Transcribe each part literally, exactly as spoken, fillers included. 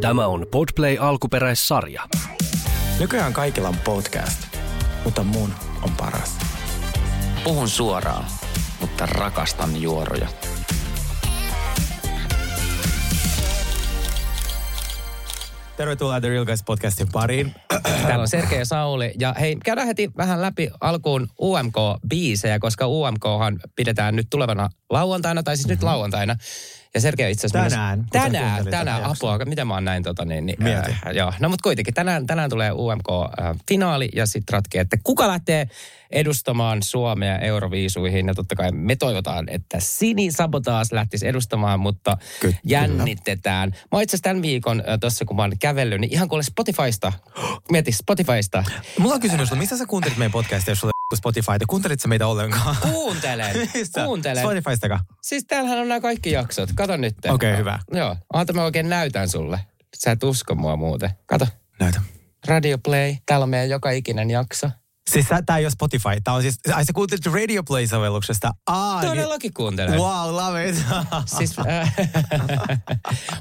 Tämä on Podplay-alkuperäissarja. Nykyään kaikilla on podcast, mutta mun on paras. Puhun suoraan, mutta rakastan juoroja. Tervetuloa The Real Guys -podcastin pariin. Täällä on Sergei ja Sauli. Ja hei, käydään heti vähän läpi alkuun U M K-biisejä, koska U M K:han pidetään nyt tulevana lauantaina, tai siis nyt lauantaina. Ja Sergei on itse asiassa... Tänään. Tänään, tänään. Apua, mitä mä oon näin tota niin... niin äh, joo. No mut kuitenkin, tänään, tänään tulee U M K-finaali ja sit ratkee, että kuka lähtee edustamaan Suomea Euroviisuihin. Ja totta kai me toivotaan, että Sini Sabotaas lähtisi edustamaan, mutta Kyllä. jännitetään. Mä oon itse asiassa tämän viikon tuossa, kun mä oon kävellyt, niin ihan kuule Spotifysta. Mieti Spotifysta. Mulla on kysymys, mistä sä kuuntelit meidän podcastia, jos sulle Spotify, te kuuntelit sä meitä ollenkaan? Kuuntelen, kuuntelen. Spotifystakaan? Siis täällähän on nämä kaikki jaksot. Kato nyt. Okei, okay, hyvä. Joo, anta mä oikein näytän sulle. Sä et usko mua muuten. Kato. Näytä. Radio Play, täällä on meidän joka ikinen jakso. Siis tää ei ole Spotify, tää on siis, ai sä kuuntelit Radio Play-sovelluksesta. Aa, todellakin niin, kuuntelen. Wow, love it. Siis, äh,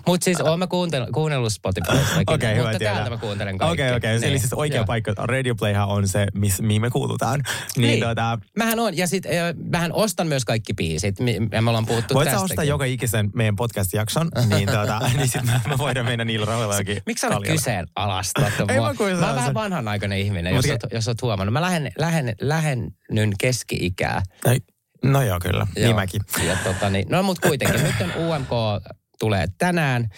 mut siis oon mä kuunnellut, kuunnellut Spotifystakin, okay, mutta hyvä, täältä mä kuuntelen kaikkea. Okei, okei, eli siis oikea joo. paikka, Radio Playhan on se, miss, mihin me kuulutaan. Niin, niin tota... mähän on, ja sit äh, mähän ostan myös kaikki biisit, me, me ollaan puhuttu Voit tästäkin. Voit sä ostaa joka ikisen meidän podcast-jakson, niin tota, niin sit me, me voidaan mennä niillä rahoilla jokin. Miksi sä olet kyseenalaista? Ei mä kuitenkaan. Mä oon vähän vanhanaikainen ihminen, jos, oot, jos oot huomannut. Mä lähen, lähen, lähennyn keski-ikää. Ei, no joo, kyllä. Joo. Niin mäkin. Ja tota, niin, no mut kuitenkin. Nyt on U M K tulee tänään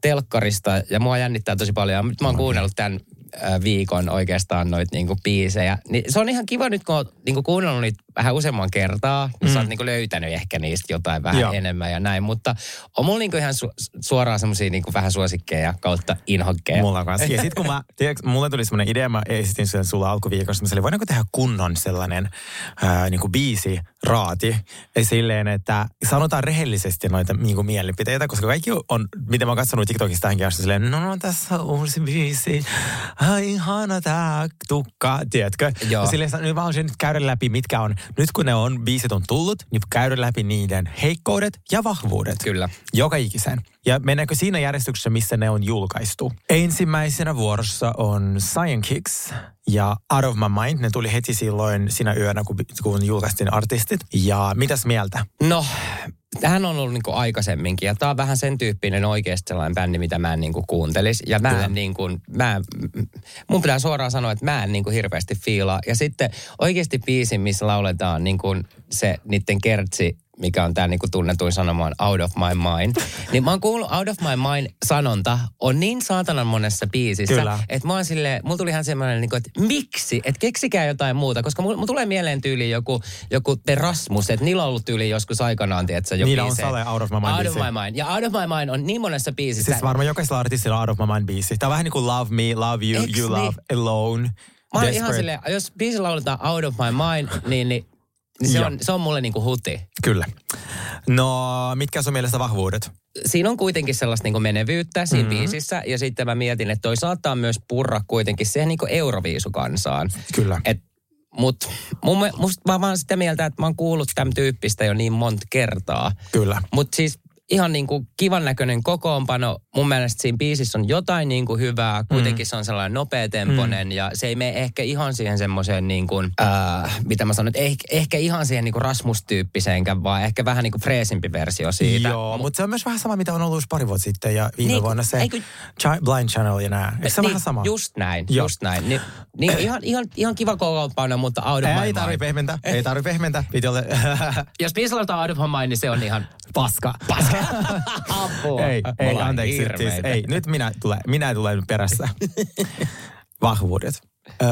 telkkarista ja mua jännittää tosi paljon. Nyt mä oon kuunnellut tämän viikon oikeastaan noita niinku biisejä. Niin se on ihan kiva nyt, kun oon niinku kuunnellut niitä vähän useamman kertaa. Niin mm. sä oot niinku löytänyt ehkä niistä jotain vähän joo. enemmän ja näin. Mutta on mulla niinku ihan su- suoraan semmosia niinku vähän suosikkeja kautta inhokkeja. Mulla on kanssa. Ja sit kun mä, tiedätkö, mulle tuli semmoinen idea, mä esitin sen sulla alkuviikossa. Mä sanoin, voidaanko tehdä kunnon sellainen ää, niinku biisi raati. Silleen, että sanotaan rehellisesti noita niinku mielipiteitä, koska kaikki on, miten mä oon katsonut TikTokista tähänkin asti, silleen, no, no tässä on uusi biisi. Ai ihana tää tukka, tiedätkö? Joo. Silleen, nyt mä haluaisin käydä läpi, mitkä on. Nyt kun ne on, biisit on tullut, niin käydä läpi niiden heikkoudet ja vahvuudet. Kyllä. Joka ikisen. Ja mennäänkö siinä järjestyksessä, missä ne on julkaistu? Ensimmäisenä vuorossa on Science Kicks ja Out of My Mind. Ne tuli heti silloin sinä yönä, kun, kun julkaistiin artistit. Ja mitäs mieltä? No, tämähän on ollut niinku aikaisemminkin. Ja tämä on vähän sen tyyppinen oikeasti sellainen bändi, mitä mä en niinku kuuntelisi. Ja mä en niinku, mä, mun pitää suoraan sanoa, että mä en niinku hirveästi fiilaa. Ja sitten oikeasti biisi, missä lauletaan niinku se niiden kertsi, mikä on tää niinku tunnetuin sanomaan Out of My Mind. Niin mä oon kuullut Out of My Mind-sanonta on niin saatanan monessa biisissä, että mä oon silleen, mulla tuli ihan semmoinen niinku, että miksi? Että keksikää jotain muuta, koska mulla mul tulee mieleen tyyliin joku, joku Terasmus, että niillä on ollut tyyliin joskus aikanaan, tietsä, jo niillä biisejä. Niillä on Sale Out of My Mind Out biisi. Of My Mind. Ja Out of My Mind on niin monessa biisissä. Siis varmaan jokaisella artistilla on Out of My Mind biisi. Tää on vähän niin kuin Love Me, Love You, Eks You niin? Love, Alone, Mä oon ihan silleen, jos biisi lauletaan Out of My Mind, niin... niin Niin se, on, se on mulle niinku huti. Kyllä. No, mitkä sun mielestä vahvuudet? Siinä on kuitenkin sellaista niinku menevyyttä siinä mm-hmm. biisissä. Ja sitten mä mietin, että toi saattaa myös purra kuitenkin siihen niinku euroviisukansaan. Kyllä. Et, mut mun, musta mä vaan sitä mieltä, että mä oon kuullut tämän tyyppistä jo niin monta kertaa. Kyllä. Mut siis... Ihan niin kuin kivan näköinen kokoonpano. Mun mielestä siinä biisissä on jotain niin kuin hyvää. Kuitenkin se on sellainen nopeatempoinen mm. ja se ei mene ehkä ihan siihen semmoiseen niin kuin, äh, mitä mä sanon, ehkä, ehkä ihan siihen niin kuin Rasmus-tyyppiseenkään, vaan ehkä vähän niin kuin freesimpi versio siitä. Joo, M- mutta se on myös vähän sama, mitä on ollut pari vuotta sitten ja viime niin, vuonna se kun... chi- Blind Channel ja nää. Eikö se niin, vähän sama? Just näin, Joo. just näin. Ni, niin ihan, ihan, ihan kiva kokoonpano, mutta Out of My Mind. Ei tarvi pehmentää, ei tarvi pehmentää. Jos biisillä on Out of My Mind, niin se on ihan paska. Paska. Apua. Ei, ei anteeksi. Siis, ei, nyt minä tulen, minä tulen perässä. Vahvuudet. Öö,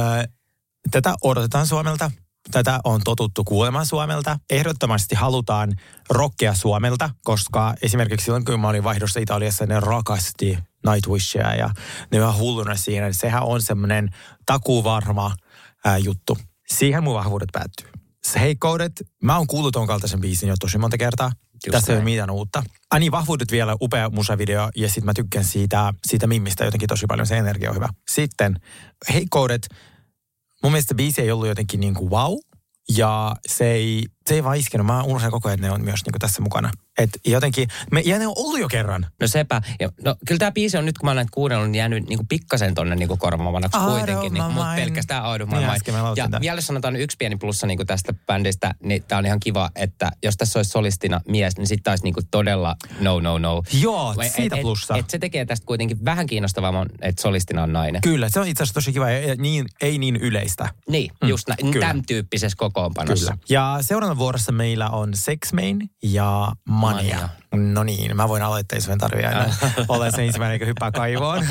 tätä odotetaan Suomelta. Tätä on totuttu kuulemaan Suomelta. Ehdottomasti halutaan rockia Suomelta, koska esimerkiksi silloin, kun mä olin vaihdossa Italiassa, ne rakasti Nightwishia ja ne on hulluna siinä. Sehän on semmoinen takuvarma ää, juttu. Siihen mun vahvuudet päättyy. Se heikkoudet, mä oon kuullut ton kaltaisen biisin jo tosi monta kertaa. Just Tässä näin. Ei ole mitään uutta. Ai niin, vahvuudet vielä, upea musavideo, ja sitten mä tykkään siitä, siitä mimmistä jotenkin tosi paljon, se energia on hyvä. Sitten heikkoudet, mun mielestä biisi ei ollut jotenkin niin kuin wow, ja se ei, se ei vaan iskenut. Mä unohdan koko ajan, että ne on myös niin kuin tässä mukana. Että jotenkin, me, ja ne on ollut jo kerran. No sepä. Ja, no, kyllä tämä biisi on nyt, kun mä olen kuunnellut, niin jäänyt niinku pikkasen tuonne niinku korvamanaksi kuitenkin. Niin, mutta pelkästään Out of My Mind. Ja vielä sanotaan yksi pieni plussa niinku tästä bändistä, niin tämä on ihan kiva, että jos tässä olisi solistina mies, niin sitten olisi niinku todella no, no, no. Joo, et, siitä et, plussa. Että et se tekee tästä kuitenkin vähän kiinnostavaa, että solistina on nainen. Kyllä, se on itse asiassa tosi kiva ja niin, ei niin yleistä. Niin, mm, just näin. Tämän tyyppisessä kokoonpanossa. Kyllä. Ja seuraavana vuorossa meillä on Sexmane ja Mania. Mania. No niin, mä voin aloittaa, jos en tarvitse aina. Olen se ensimmäinen, eikä hyppää kaivoon.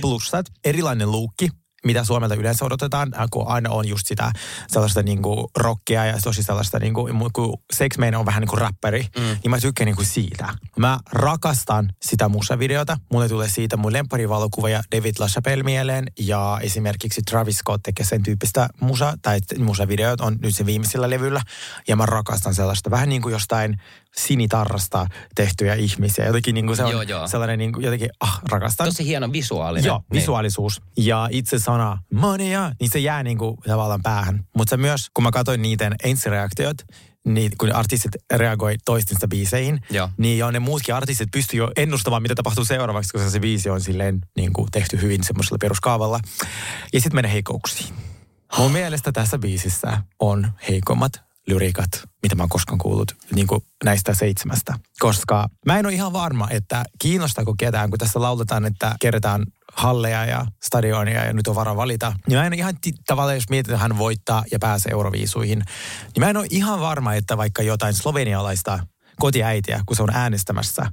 Plussat, erilainen luukki, mitä Suomelta yleensä odotetaan, kun aina on just sitä sellaista niinku rockia ja tosi sellaista, niinku, kun Sexmane on vähän niin kuin rapperi, mm. niin mä tykkään niinku siitä. Mä rakastan sitä musavideota. Mulle tulee siitä mun lemparivalokuva ja David LaChapelle mieleen ja esimerkiksi Travis Scott tekee sen tyyppistä musa, tai musavideot on nyt sen viimeisellä levyllä ja mä rakastan sellaista vähän niin kuin jostain sinitarrasta tehtyjä ihmisiä. Jotenkin niinku se on joo, joo. sellainen niinku, jotenkin, ah, rakastan. Tosi hieno visuaalinen. Joo, visuaalisuus. Niin. Ja itse sana monia, niin se jää niinku tavallaan päähän. Mutta se myös, kun mä katsoin niiden ensireaktiot, niin kun artistit reagoi toistensa biiseihin, joo. niin jo ne muutkin artistit pystyy jo ennustamaan, mitä tapahtuu seuraavaksi, koska se biisi on silleen niin kuin tehty hyvin semmoisella peruskaavalla. Ja sitten menee heikkouksiin. Mun mielestä tässä biisissä on heikommat lyriikat, mitä mä oon koskaan kuullut, niin kuin näistä seitsemästä. Koska mä en ole ihan varma, että kiinnostaako ketään, kun tässä lauletaan, että kerrotaan halleja ja stadionia ja nyt on vara valita. Niin mä en ole ihan t- tavallaan, jos mietitään, hän voittaa ja pääsee Euroviisuihin, niin mä en ole ihan varma, että vaikka jotain slovenialaista kotiäitiä, kun se on äänestämässä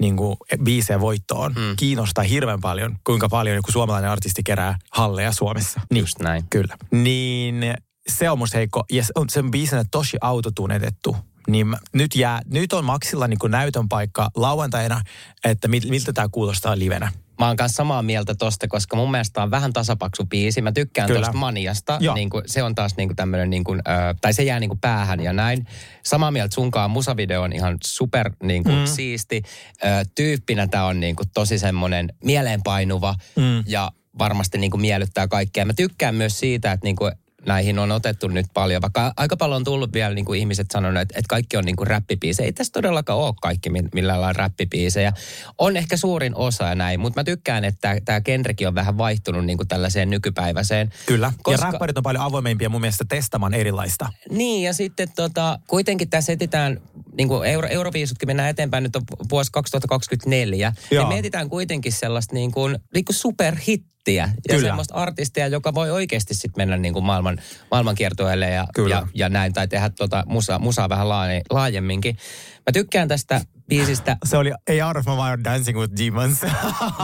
niin kuin biiseen voittoon, mm. kiinnostaa hirveän paljon, kuinka paljon joku suomalainen artisti kerää halleja Suomessa. Niin, just näin. Kyllä. Niin... Se on musta heikko. Ja sen biisinä tosi autotunetettu. Niin nyt, jää, nyt on maksilla niin kuin näytön paikka lauantaina, että miltä tämä kuulostaa livenä. Mä oon kanssa samaa mieltä tosta, koska mun mielestä on vähän tasapaksu biisi. Mä tykkään Kyllä. tosta Maniasta. Niin kuin, se on taas niin kuin tämmönen, niin kuin, ö, tai se jää niin kuin päähän ja näin. Samaa mieltä sunkaan musavideo on ihan super niin kuin, mm. siisti. Ö, tyyppinä tää on niin kuin, tosi semmonen mieleenpainuva mm. ja varmasti niin kuin, miellyttää kaikkea. Mä tykkään myös siitä, että niin kuin, näihin on otettu nyt paljon, vaikka aika paljon on tullut vielä niin kuin ihmiset sanoneet, että, että kaikki on niin kuin räppibiisejä. Ei tässä todellakaan ole kaikki millään lailla räppibiisejä. On ehkä suurin osa näin, mutta mä tykkään, että tämä genrekin on vähän vaihtunut niin kuin tällaiseen nykypäiväiseen. Kyllä, koska... ja räppärit on paljon avoimempia mun mielestä testamaan erilaista. Niin, ja sitten tota, kuitenkin tässä etsitään, niin kuin euro, euroviisutkin mennään eteenpäin, nyt on vuosi kaksituhattakaksikymmentäneljä. Joo. Ja mietitään kuitenkin sellaista niin kuin, niin kuin superhittiä. Ja Kyllä. semmoista artistia, joka voi oikeasti sitten mennä niin kuin maailman, maailmankiertueelle ja, ja, ja näin. Tai tehdä tuota musaa, musaa vähän laajemminkin. Mä tykkään tästä biisistä. Se oli ei Out of My Mind Dancing with Demons.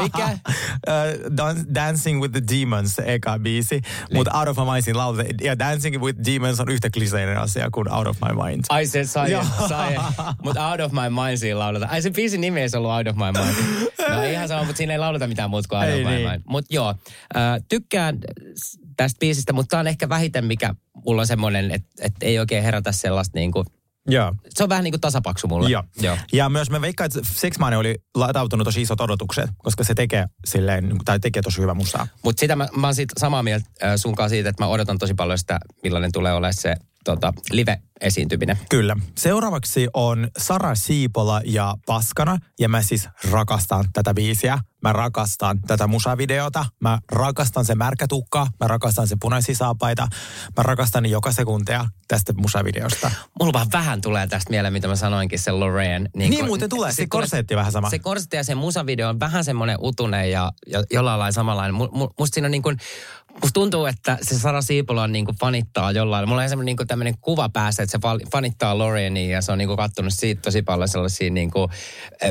Mikä? uh, dan- dancing with the Demons, eka biisi. Mutta Out of My Mindin laulta. Ja Dancing with Demons on yhtä kliseinen asia kuin Out of My Mind. Ai se sai, sai. Mutta Out of My Mindin laulta. Ai se biisin nimi ei ollut Out of My Mind. No ihan sama, mutta siinä ei lauleta mitään muuta kuin Out of My Mind. Mutta joo, äh, tykkään tästä biisistä, mutta tää on ehkä vähiten, mikä mulla on semmoinen, että et ei oikein herätä sellaista niinku... Yeah. Se on vähän niin kuin tasapaksu mulle. Yeah. Yeah. Ja myös mä veikkaan, että Sexmane oli latautunut tosi isot odotukset, koska se tekee silleen, tai tekee tosi hyvä musaa. Mutta sitä mä, mä oon siitä samaa mieltä äh, sunkaan siitä, että mä odotan tosi paljon sitä, millainen tulee olemaan se tota, live-esiintyminen. Kyllä. Seuraavaksi on Sara Siipola ja Paskana, ja mä siis rakastan tätä biisiä. Mä rakastan tätä musavideota. Mä rakastan se märkä tukka. Mä rakastan se punaisia saapaita. Mä rakastan joka sekuntia tästä musavideosta. Mulla vaan vähän tulee tästä mieleen, mitä mä sanoinkin, se Lorraine. Niin, niin kun, muuten tulee. Se korsetti vähän sama. Se korsetti ja se musavideo on vähän semmoinen utunen ja, ja jollain lailla samanlainen. Musta siinä on niin kuin, musta tuntuu, että se Sara Siipola on niin kuin fanittaa jollain. Mulla on semmoinen niin kuin tämmöinen kuva päässä, että se fanittaa Lorrainea ja se on niin kuin kattonut siitä tosi paljon sellaisia niin kuin,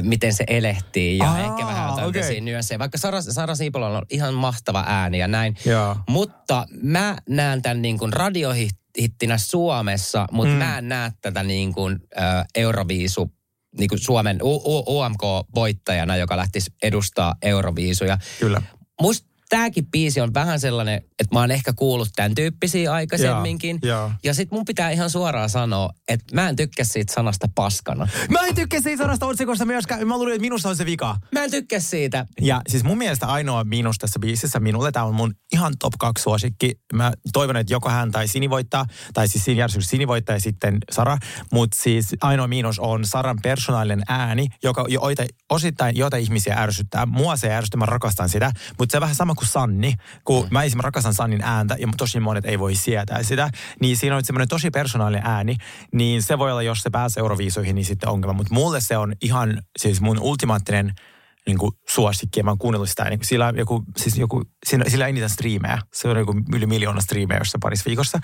miten se elehtii ja Aa, ehkä vähän jotain okay. Nyöseen. Vaikka Sara, Sara Siipola on ihan mahtava ääni ja näin. Joo. Mutta mä näen tämän niin kuin radiohittinä Suomessa, mutta mm. mä en näe tätä niin kuin äh, Euroviisu, niin kuin Suomen U- U- U M K-voittajana, joka lähtisi edustaa Euroviisuja. Kyllä. Musta tääkin biisi on vähän sellainen, että mä oon ehkä kuullut tämän tyyppisiä aikaisemminkin. Ja, ja. ja sit mun pitää ihan suoraan sanoa, että mä en tykkää siitä sanasta paskana. Mä en tykkää siitä sanasta otsikosta myöskään. Mä luulin, että minussa on se vika. Mä en tykkää siitä. Ja siis mun mielestä ainoa miinus tässä biisissä minulle, tää on mun ihan top kaksi suosikki. Mä toivon, että joko hän tai Sini voittaa, tai siis siinä järjestyksessä Sini voittaa ja sitten Sara. Mutta siis ainoa miinus on Saran persoonallinen ääni, joka joita, osittain joita ihmisiä ärsyttää. Mua se ärsyttää, mä rakastan sitä. Mutta se on vähän sama kuin Sanni, kun mä esimerkiksi rakastan Sannin ääntä ja tosi monet ei voi sietää sitä. Niin siinä on semmoinen tosi persoonallinen ääni, niin se voi olla, jos se pääsee Euroviisuihin, niin sitten ongelma. Mutta mulle se on ihan siis mun ultimaattinen niin kuin suosikki, ja mä oon kuunnellut sitä, niin sillä, joku, siis joku, sillä, sillä eniten striimejä. Se on joku yli miljoona striimejä jossain parissa viikossa.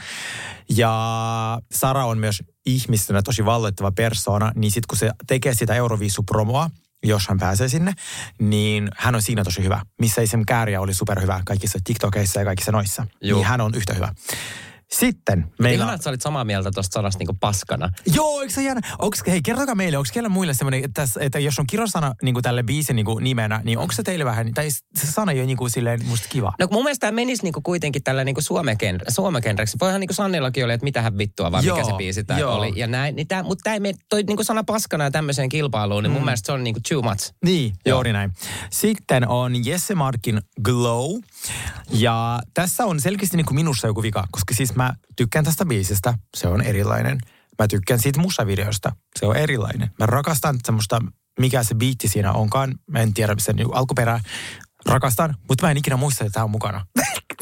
Ja Sara on myös ihmisenä tosi valloittava persoona, niin sitten kun se tekee sitä Euroviisupromoa, jos hän pääsee sinne, niin hän on siinä tosi hyvä. Missä ei sen kääriä oli superhyvä kaikissa TikTokeissa ja kaikissa noissa. Juu. Niin hän on yhtä hyvä. Sitten meillä... Ihanaa, että sä olit samaa mieltä tuosta sanasta niin kuin paskana. Joo, eikö se jäänä? Hei, kertokaa meille, onko keillä muille semmoinen, että, että jos on kirosana niin kuin tälle biisin niin kuin nimenä, niin onko se teille vähän, tai se sana ei ole niin kuin silleen musta kiva? No mun mielestä tämä menisi niin kuin kuitenkin tällä niin kuin suomekenreksi. Voihan niin kuin Sannillakin oli, että mitähän vittua vaan, mikä se biisi tämä oli ja näin. Niin tämä, mutta tämä ei mene, toi niin kuin sana paskana ja tämmöiseen kilpailuun, niin mun mm. mielestä se on niin kuin too much. Niin, juuri näin. Sitten on Jesse Markin Glow. Ja tässä on selkeästi niin kuin minussa joku vika, koska siis mä tykkään tästä biisistä, se on erilainen. Mä tykkään siitä musavideosta, se on erilainen. Mä rakastan semmoista, mikä se biitti siinä onkaan. Mä en tiedä sen alkuperää. Rakastan, mutta mä en ikinä muista, että tää on mukana.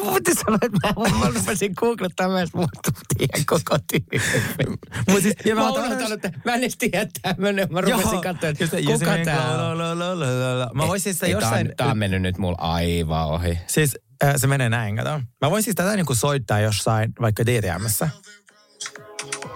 Mutta sanoin, että mä lupasin googlettaa myös muuttutien koko tyyden. Mä, siis, mä, mä unohtanut, että mä en edes tiedä tämmönen. Mä rupesin katsoa, että kuka tää on. Mä voisin sitä jossain... Tää on mennyt nyt mulla aivan ohi. Siis... Se menee näin, kato. Mä voin siis tätä niinku soittaa jossain, vaikka D T M:ssä.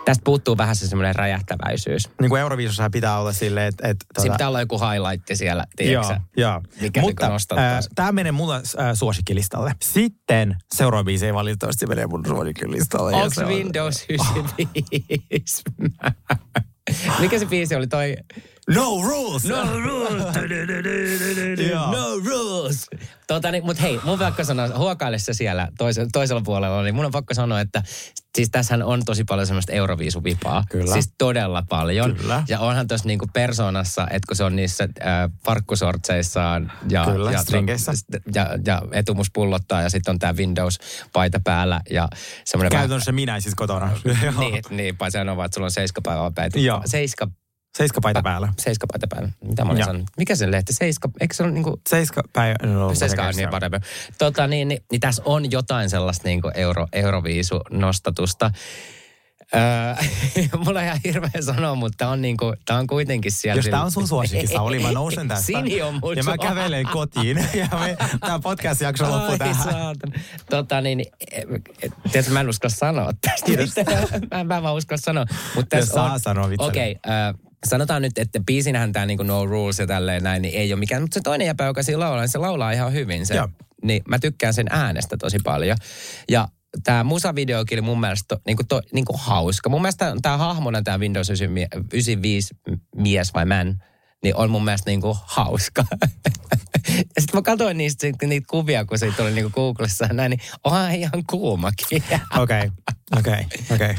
Tästä puuttuu vähän se semmoinen räjähtäväisyys. Niin kuin Euroviisussa pitää olla silleen, että... Et, tuota... Siinä pitää olla joku highlight siellä, tiedätkö? Joo, joo. Mutta äh, tämä menee mulla äh, suosikkilistalle. Sitten seuraava biisi ei valitettavasti mene mun suosikkilistalle. Onko se Windows yhdeksänkymmentäviisi? Mikä se biisi oli toi? No rules! No rules! No rules! Tota niin, mut hei, mun pakko sanoa, huokaile se siellä toisella, toisella puolella, niin mun on pakko sanoa, että siis tässähän on tosi paljon semmoista euroviisuvipaa. Kyllä. Siis todella paljon. Kyllä. Ja onhan tossa niinku persoonassa, että kun se on niissä äh, farkkusortseissaan ja, kyllä, ja, stringeissä. ja, ja etumus pullottaa ja sitten on tää Windows-paita päällä ja semmoinen... Käytännössä minä siis kotona. niin, niin, paitsen on vaan, että sulla on seiskapäivä päitä. Joo. Seiska... Seiskapaita päällä. Seiskapaita päällä. Mitä mä olin sanonut? Mikä se lehti? Seiska, eikö se ole niin kuin... Seiskapäivä. No, Seiska on niin parempi. Tota niin, niin, niin tässä on jotain sellaista niin kuin euro, euroviisunostatusta. Mulla on ihan hirveä sanoa, mutta on niinku, tää on kuitenkin siellä. Jos tää on sun suosikki, Sauli, mä nousen tästä. Sini on mun ja mä kävelen kotiin. Ja me, tää podcast-jakso loppuu tähän. Tota niin, tietysti mä en uskalla sanoa tästä. Mä en vaan uskalla sanoa. Jos saa sanoa vitsalle. Okei, sanotaan nyt, että biisinähän tää niinku No Rules ja tälleen näin, niin ei oo mikään. Mutta se toinen jäpä, joka siinä laulaa, niin se laulaa ihan hyvin. Se, niin mä tykkään sen äänestä tosi paljon. Ja... Tämä musavideokin oli mun mielestä to, niinku, to, niinku hauska. Mun mielestä tämä hahmona, tämä Windows yhdeksänkymmentäviisi mies vai man, niin on mun mielestä niinku hauska. Ja sitten mä katsoin niistä, niitä kuvia, kun se tuli niinku Googlessa ja näin, niin onhan ihan kuumakin. Okei, okei, okei.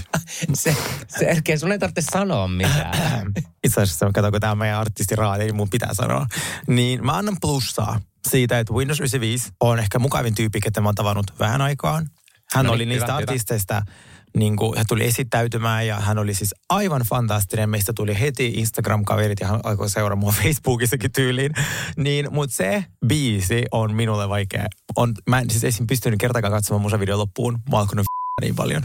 Sergei, sun ei tarvitse sanoa mitään. Itse asiassa, kato, kun tämä on meidän artistiraali, niin mun pitää sanoa. Niin mä annan plussaa siitä, että Windows yhdeksänkymmentäviisi on ehkä mukavin tyyppi, ketä mä oon tavannut vähän aikaan. Hän no oli niin, niistä hyvä, artisteista, hyvä. Niin kuin, hän tuli esittäytymään ja hän oli siis aivan fantastinen. Meistä tuli heti Instagram-kaverit ja hän alkoi seuraamaan mua Facebookissakin tyyliin. Niin, mutta se biisi on minulle vaikea. On, mä en siis esim. Pystynyt kertaakaan katsomaan musavideon loppuun. Mä oon alkanut niin paljon.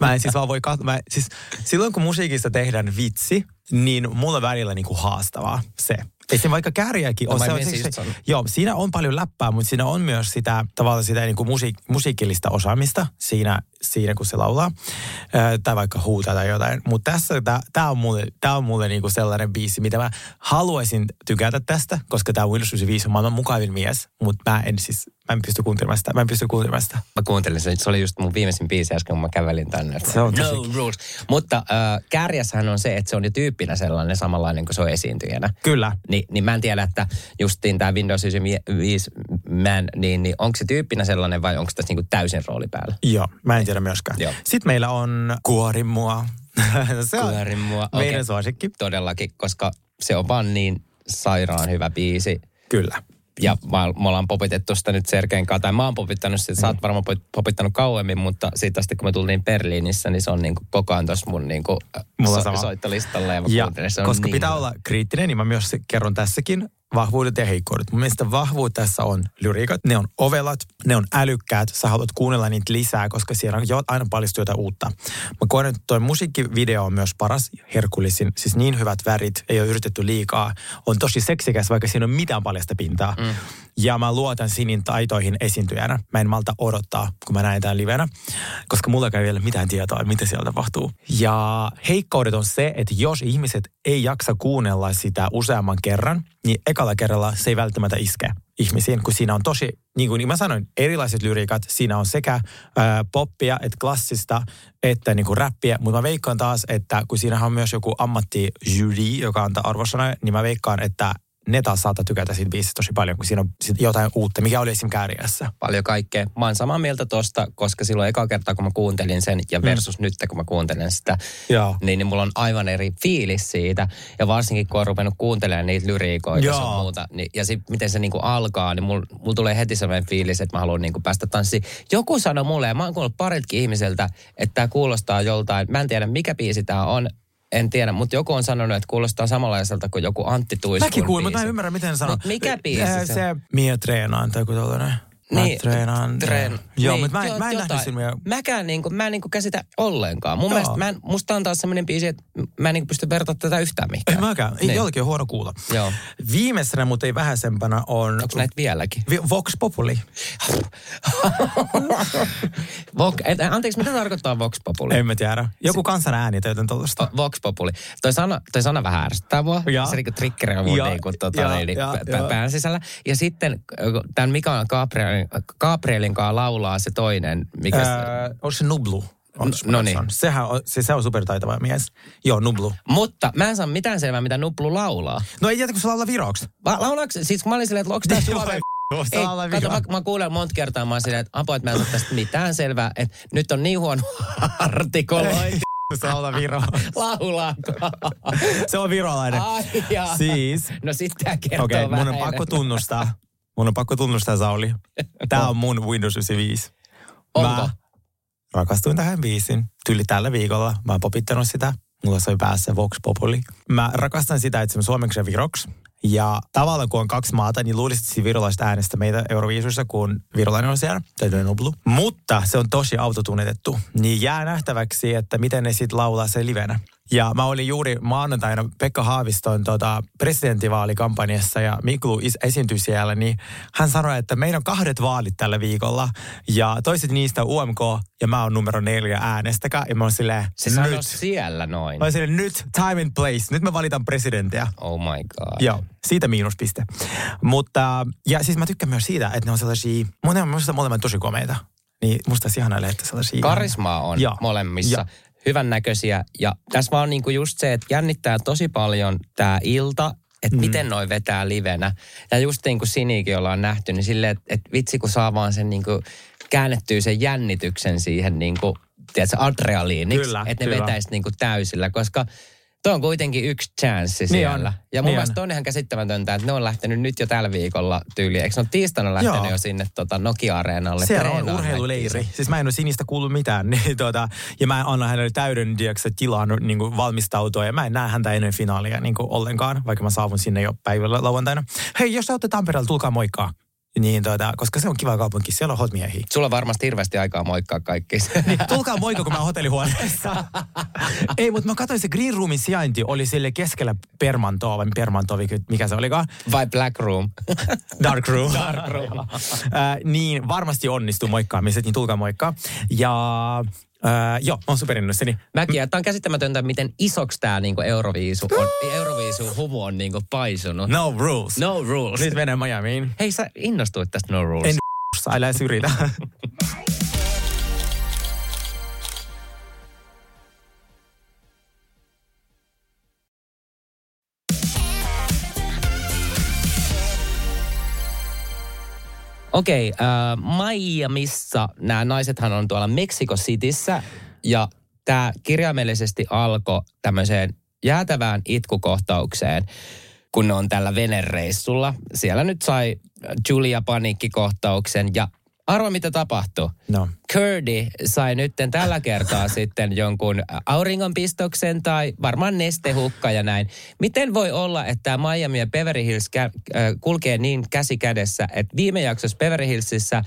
Mä en siis vaan voi katsoa. Siis, silloin kun musiikista tehdään vitsi, niin mulla on välillä niin kuin haastavaa se. Esim. Vaikka kääriäkin on, no, se, on, se, se joo, siinä on paljon läppää, mutta siinä on myös sitä tavallaan sitä niin kuin musiik, musiikillista osaamista siinä, siinä kun se laulaa. Ö, tai vaikka huutaa tai jotain. Mutta tässä tämä on mulle, tää on mulle niin kuin sellainen biisi, mitä mä haluaisin tykätä tästä, koska tämä Windows yhdeksänkymmentäviisi on maailman mukavin mies, mutta mä en siis, mä en pysty kuuntelemaan sitä. Mä en pysty kuuntelemaan sitä. Mä kuuntelin sen, se oli just mun viimeisin biisi äsken, kun mä kävelin tänne. Se on no tosi... rules. Mutta äh, kärjässähän on se, että se on jo tyyppinä sellainen samanlainen kuin se on esiintyjänä. Kyllä. Ni, niin mä en tiedä, että justiin tämä Windows yhdeksänkymmentäviisi man, niin, niin onko se tyyppinä sellainen vai onko tässä niinku täysin rooli päällä? Joo, mä en tiedä myöskään. Joo. Sitten meillä on Kuorimua. Se on Kuorimua. Meidän okay. suosikki. Todellakin, koska se on vaan niin sairaan hyvä biisi. Kyllä. Ja me ollaan popitettu sitä nyt Sergein kanssa, tai mä oon popittanut sitä, sä oot varmaan popittanut kauemmin, mutta siitä asti kun me tultiin Berliinissä, niin se on niin kuin koko ajan tuossa mun niin kuin so- soittolistalla. Ja, ja koska niin pitää hyvä. Olla kriittinen, niin mä myös kerron tässäkin vahvuudet ja heikkoudet. Mun mielestä vahvuus tässä on lyriikat, ne on ovelat, ne on älykkäät, sä haluat kuunnella niitä lisää, koska siellä on aina paljastuu jotain uutta. Mä koen, että toi musiikkivideo on myös paras, herkullisin, siis niin hyvät värit, ei ole yritetty liikaa. On tosi seksikäs, vaikka siinä on mitään paljasta pintaa. Mm. Ja mä luotan Sinin taitoihin esiintyjänä. Mä en malta odottaa, kun mä näen tämän livenä, koska mulla ei vielä mitään tietoa, mitä siellä tapahtuu. Ja heikkoudet on se, että jos ihmiset ei jaksa kuunnella sitä useamman kerran, niin ekalla kerralla se ei välttämättä iske ihmisiin, kun siinä on tosi, niin kuin mä sanoin, erilaiset lyriikat. Siinä on sekä ää, poppia, että klassista, että niin kuin räppiä. Mutta mä veikkaan taas, että kun siinä on myös joku ammattijury, joka antaa arvosanoja, niin mä veikkaan, että ne taas saattaa tykätä siitä biisistä tosi paljon, kun siinä on jotain uutta, mikä oli esimerkiksi Kääriässä. Paljon kaikkea. Mä oon samaa mieltä tosta, koska silloin ekaa kertaa, kun mä kuuntelin sen, ja versus mm. nyt, kun mä kuuntelen sitä, niin, niin mulla on aivan eri fiilis siitä. Ja varsinkin, kun on rupenut kuuntelemaan niitä lyriikoita ja muuta, niin, ja sit, miten se niinku alkaa, niin mulla mul tulee heti sellainen fiilis, että mä haluan niinku päästä tanssiin. Joku sanoi mulle, ja mä oon kuullut pariltakin ihmiseltä, että tää kuulostaa joltain, mä en tiedä mikä biisi tää on, en tiedä, mutta joku on sanonut, että kuulostaa samanlaiselta kuin joku Antti Tuiskun biisi. Mäkin kuulin, mutta mä en ymmärrä, miten hän sanoo. No, mikä biisi se on? Se, se Mie treenaan tai joku tollainen. Mä niin, treenaan. Treen. Joo, niin, mutta mä en, jo, mä en nähnyt silmiä. Mäkään niinku, mä en niinku käsitä ollenkaan. Mun joo. mielestä, mä en, musta on taas semmoinen biisi, että mä en niinku pysty vertaamaan tätä yhtään mihinkään. Ei mäkään. Niin. Jollakin on huono kuulla. Joo. Viimeisenä, mutta ei vähäisempänä on... Onko näitä vieläkin? Vi- Vox Populi. Vok- et, anteeksi, mitä tarkoittaa Vox Populi? En mä tiedä. Joku kansan ääni tai jotain tollaista. O- Vox Populi. Toi sana, toi sana vähän ärsyttää mua. Ja. Se niinku triggeröi mun niinku tota, pään sisällä. Ja sitten tämän Mika on Gabrielin kanssa laulaa se toinen. Mikä öö, se? On se Nublu. No niin. Sehän on, siis se on supertaitava mies. Joo, Nublu. Mutta mä en saa mitään selvää, mitä Nublu laulaa. No ei tiedä, kun se laulaa viroksi. Laulaako? Siis mä olin silleen, että onko tämä suomen... Ei, kato, mä, mä kuulen monta kertaa, mä oon silleen, että apua, että mä en ole tästä mitään selvää, että nyt on niin huono artikolointi. Saula Viro. Laulaakaan. Se on virolainen. Ai jaa. Siis. No sit tää kertoo okay, vähän. Okei, mun on pakko tunnustaa. Mun on pakko tunnustaa, Sauli. Tää on mun Windows yhdeksänkymmentäviisi. Onko? Mä rakastuin tähän biisin. Tyyli tällä viikolla. Mä oon popittanut sitä. Mulla soi päässä Vox Populi. Mä rakastan sitä, että se on suomeksi ja viroksi. Ja tavallaan kun on kaksi maata, niin luulisit siinä virolaista äänestä meitä Euroviisuissa, kun virolainen on siellä, täytyy Nublu. Mutta se on tosi autotunetettu. Niin jää nähtäväksi, että miten ne sit laulaa sen livenä. Ja mä olin juuri maanantaina Pekka Haaviston tota, presidentinvaalikampanjassa ja Miklu esiintyi siellä, niin hän sanoi, että meillä on kahdet vaalit tällä viikolla ja toiset niistä on U M K ja mä oon numero neljä äänestäkää. Ja mä oon silleen, se sanoi siellä noin. Mä oon silleen, nyt time and place, nyt me valitaan presidenttiä. Oh my god. Joo, siitä miinuspiste. Mutta, ja siis mä tykkään myös siitä, että ne on sellaisia, molemmat on molemmat tosi komeita. Niin musta olisi ihanaa lähteä sellaisia. Karismaa on ja, molemmissa. Ja, hyvän näköisiä. Ja tässä vaan niinku just se, että jännittää tosi paljon tää ilta, että mm. miten noi vetää livenä. Ja just niin kuin Sinikin ollaan nähty, niin silleen, että et vitsi kun saa vaan sen niinku, käännettyy sen jännityksen siihen niinku, tiedätkö, adrealiiniksi. Että ne vetäisi niinku täysillä, koska tuo on kuitenkin yksi chanssi siellä. Niin ja mun niin mielestä on ihan käsittämätöntä, että ne on lähtenyt nyt jo tällä viikolla tyyliin. Eikö ne ole tiistaina lähtenyt joo. jo sinne tota, Nokia-areenalle? Siellä on urheiluleiri. Näkyy. Siis mä en ole Sinistä kuullut mitään. Niin, tota, ja mä en anna hänelle täyden tilaa niin kuin valmistautua. Ja mä en näe häntä ennen finaalia niin kuin ollenkaan, vaikka mä saavun sinne jo päivällä lauantaina. Hei, jos sä ootte Tampereella, tulkaa moikkaa. Niin, tuota, koska se on kiva kaupunki, siellä on hot miehiä. Sulla on varmasti hirveästi aikaa moikkaa kaikki. Niin, tulkaa moikka, kun mä oon hotellihuoneessa. Ei, mutta mä katsoin, se Green Roomin sijainti oli sille keskellä permantoa, vai permantoa, mikä se olikaan? Vai Black Room? Dark Room. Dark Room. äh, niin, varmasti onnistuu moikkaamiset, niin tulkaa moikkaa. Ja... Öö, joo, mä oon superinnoissani. Mäkin, ja tää on käsittämätöntä, miten isoksi tää niinku Euroviisu on, Euroviisu humo on niinku paisunut. No rules. No rules. Nyt menen Miamiin. Hei, sä innostuit tästä no rules. En s***, älä edes yritä. Okei, okay, äh, Miamiissa, nämä naisethan on tuolla Mexico Cityssä, ja tämä kirjaimellisesti alkoi tämmöiseen jäätävään itkukohtaukseen, kun ne on tällä venereissulla. Siellä nyt sai Julia paniikkikohtauksen, ja arvo mitä tapahtui? No. Curdy sai nyt tällä kertaa sitten jonkun auringonpistoksen tai varmaan nestehukka ja näin. Miten voi olla, että tämä Miami ja Beverly Hills kä- kulkee niin käsi kädessä, että viime jaksossa Beverly Hillsissä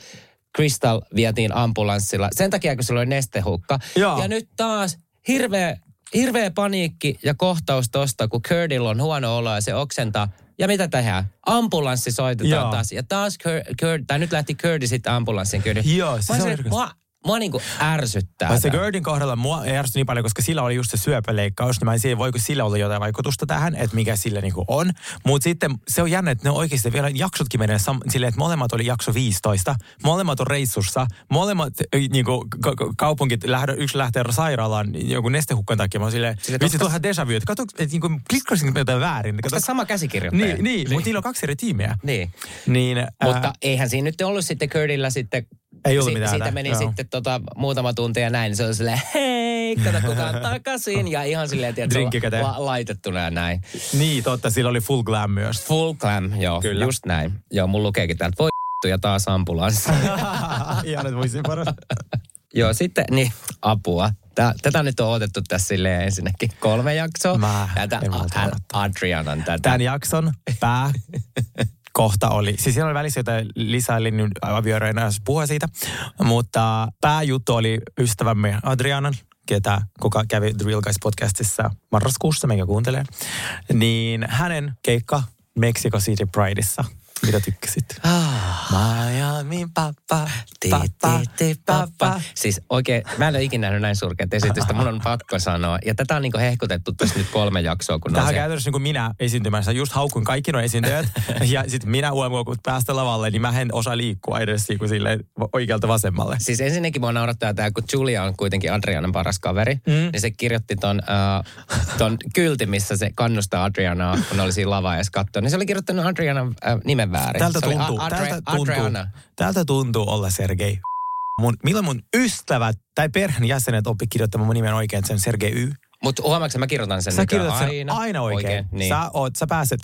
Crystal vietiin ambulanssilla sen takia, kun sillä oli nestehukka. Joo. Ja nyt taas hirveä, hirveä paniikki ja kohtaus tosta, kun Curdylla on huono olo ja se oksentaa. Ja mitä tehdään? Ambulanssi soitetaan Joo. taas. Ja taas, Cur- Cur- tai nyt lähti Curdy sitten ambulanssin Curdy. Joo, se, se on erikoista. Mua, mua niinku ärsyttää. Vai se Curdyn kohdalla mua ei ärsytä niin paljon, koska sillä oli just se syöpäleikkaus. Niin mä en tiedä, voiko sillä olla jotain vaikutusta tähän, että mikä sillä niinku on. Mutta sitten se on jännä, että ne on oikeasti vielä jaksotkin menee sam- silleen, että molemmat oli jakso viisitoista. Molemmat on reissussa. Molemmat niinku, ka- kaupunkit, lähdö, yksi lähtee sairaalaan jonkun nestehukkan takia. Mä oon silleen, vitsi tuohan deja vu. Katso, että niinku, klikkasin jotain väärin. Koska sama käsikirjoittaja. Niin, niin, niin. Mutta niillä on kaksi eri tiimiä. Niin. niin äh... Mutta eihän siinä nyt ollut sitten Curdyllä sitten... Ei ollut mitään. Si- siitä meni no. sitten tota, muutama tunti ja näin. Se on silleen, hei, kato kukaan takaisin. Ja ihan silleen, tietysti la- laitettuna ja näin. Niin, totta. Sillä oli full glam myös. Full glam, joo. Kyllä. Just näin. Joo, mun lukeekin täältä. Voi ja taas ambulanssi. Ihan, että voisin parasta. Joo, sitten, niin, apua. Tää, tätä nyt on otettu tässä silleen ensinnäkin kolme jaksoa. Mä tätä, a- Adrianan tätä. Tämän jakson pää... kohta oli. Siis siellä oli välissä jotain Lisa eli nyt avioeroina, jos puhua siitä. Mutta pääjuttu oli ystävämme Adrianan, ketä, kuka kävi The Real Guys podcastissa marraskuussa, minkä kuuntelee. Niin hänen keikka Mexico City Prideissa. Mitä tykkäsit? Ah. Miami, papa, papa, papa. Siis oikein, mä en ole ikinä nähnyt näin surkeat esitystä, mun on pakko sanoa. Ja tätä on niinku hehkutettu tässä nyt kolme jaksoa. Kun tähän on käytännössä niinku minä esiintymässä, just haukun kaikki nuo esiintyjät. Ja sitten minä U M K, kun päästä lavalle, niin mä en osaa liikkua edes silleen oikealta vasemmalle. Siis ensinnäkin mua naurattaa tämä, kun Julia on kuitenkin Adrianan paras kaveri. Mm. Niin se kirjoitti ton, äh, ton kyltin, missä se kannustaa Adrianaa, kun oli siinä lava ja se katsoi. Niin se oli kirjoittanut Adrianan äh, nimen väärin. Tältä tuntuu, Adre, tältä, tuntuu, tältä tuntuu olla Sergei. Mun, milloin mun ystävät tai perheenjäsenet oppi kirjoittamaan mun nimen oikein, että se on Sergei Y. Mutta huomaatko, mä kirjoitan sen, sä kirjoitat sen aina, aina oikein. oikein niin. Sä, oot, sä pääset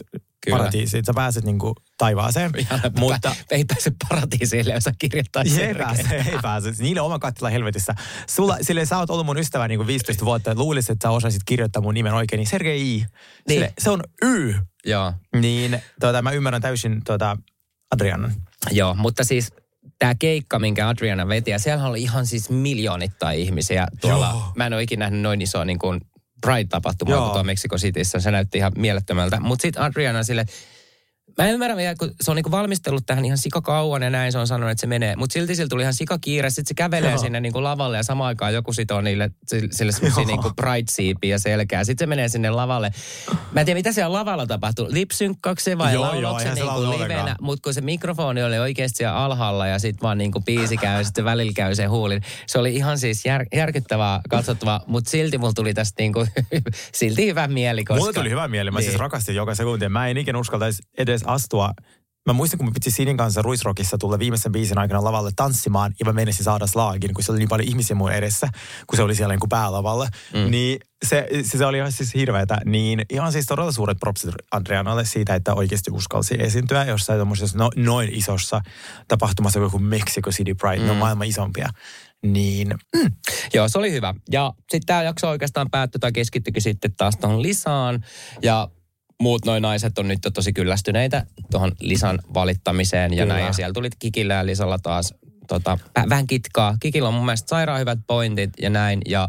Kyllä. paratiisiin, sä pääset niinku taivaaseen. Jana, mutta ei pääse paratiisiin, jos sä kirjoittaa Sergei. Ei pääse, ei pääse. Niillä on oma kattila helvetissä. Sulla, silleen sä oot ollut mun ystävä niinku viisitoista vuotta, että luulisit, että sä osaisit kirjoittaa mun nimen oikein, niin Sergei I. Silleen, niin. Se on Y. Joo. Niin, tuota, mä ymmärrän täysin tuota, Adrianan. Joo, mutta siis tämä keikka, minkä Adriana veti, ja siellä oli ihan siis miljoonittain ihmisiä tuolla. Joo. Mä en ole ikinä nähnyt noin isoa niin kuin Pride-tapahtumaa kuin tuolla Mexico Cityssä. Se näytti ihan mielettömältä. Mutta sitten Adriana sille, mä en ymmärrä, kun se on niin kuin valmistellut tähän ihan sikakauan ja näin se on sanonut, että se menee. Mutta silti sillä tuli ihan sikakiire. Sitten se kävelee Joo. sinne niin kuin lavalle ja samaan aikaan joku sitoo niille sille semmoisia niin kuin Pride-siipiä selkää. Sitten se menee sinne lavalle. Mä en tiedä, mitä siellä lavalla tapahtuu. Lipsynkkaako se vai laulaako se niin kuin livenä? Mutta kun se mikrofoni oli oikeasti siellä alhaalla ja sitten vaan niin kuin biisi käy ja sitten välillä käy se huulin. Se oli ihan siis jär, järkyttävää katsottavaa, mutta silti mulla tuli tästä niin kuin silti hyvä mieli. Koska... Mulla tuli hyvä mieli. Mä niin. siis rakastin joka sekuntia. Mä en ikinä uskaltaisi edes astua. Mä muistin, kun mä piti Sinin kanssa Ruisrockissa tulla viimeisen biisin aikana lavalle tanssimaan, ja mä menisin saada slaagin, kun se oli niin paljon ihmisiä mun edessä, kun se oli siellä niin kuin päälavalla. Mm. Niin se, se oli ihan siis hirveätä. Niin ihan siis todella suuret propsit Adrianalle siitä, että oikeasti uskalsi esiintyä jossain tommoisessa no, noin isossa tapahtumassa kuin Mexico City Pride, mm. no maailman isompia. Niin. Mm. Joo, se oli hyvä. Ja sitten tämä jakso oikeastaan päättyi tai keskittyikin sitten taas tuohon Lisaan, ja muut noin naiset on nyt tosi kyllästyneitä tuohon Lisan valittamiseen ja Kyllä. näin. Ja siellä tuli Kikillä ja Lisalla taas tota, vähän kitkaa. Kikillä on mun mielestä sairaan hyvät pointit ja näin. Ja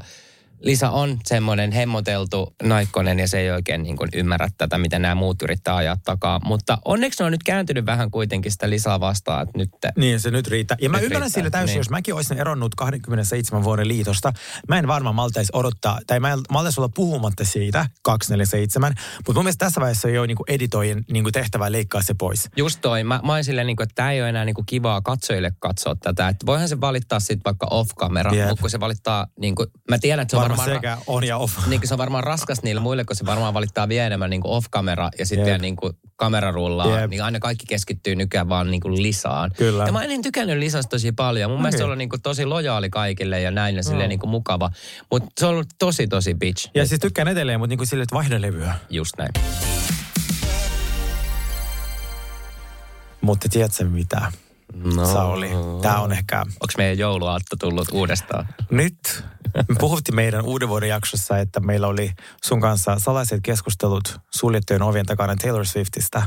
Lisa on semmoinen hemmoteltu naikkonen ja se ei oikein niin kuin ymmärrä tätä, mitä nämä muut yrittää ajaa takaa. Mutta onneksi ne on nyt kääntynyt vähän kuitenkin sitä Lisaa vastaan, että nyt... Niin, se nyt riittää. Ja nyt mä ymmärrän riittää. Sillä täysin, niin. jos mäkin olisin eronnut kaksikymmentäseitsemän vuoden liitosta, mä en varmaan maltaisi odottaa, tai mä en maltaisi olla puhumatta siitä, kaksikymmentäneljä seitsemän, mutta mun mielestä tässä vaiheessa ei ole niin kuin editoijien niin kuin tehtävä leikkaa se pois. Just toi. Mä, mä oon silleen, niin kuin, että tää ei ole enää niin kuin kivaa katsojille katsoa tätä. Että voihan se valittaa sitten vaikka off-kamera, yep. mutta kun se valittaa, niin kuin, mä tiedän, että se on sekä on ja off. Niin, se on varmaan raskas niille muille, kun se varmaan valittaa vielä enemmän niin off-kamera ja sitten yep. niin kamera rullaa, yep. niin aina kaikki keskittyy nykyään vaan niin kuin Lisaan. Kyllä. Ja mä en tykännyt Lisasta tosi paljon. Mun okay. mielestä se on niin kuin tosi lojaali kaikille ja näin ja silleen mm. niin kuin mukava. Mutta se on ollut tosi, tosi bitch. Ja nyt. Siis tykkään edelleen, mutta niin kuin silleen, että vaihda levyä. Just näin. Mutta tiedätkö mitä, no. Sauli? Tää on ehkä... Onko meidän jouluaatto tullut uudestaan? Nyt. Me puhuttiin meidän uuden vuoden jaksossa, että meillä oli sun kanssa salaiset keskustelut suljettujen ovien takana Taylor Swiftistä.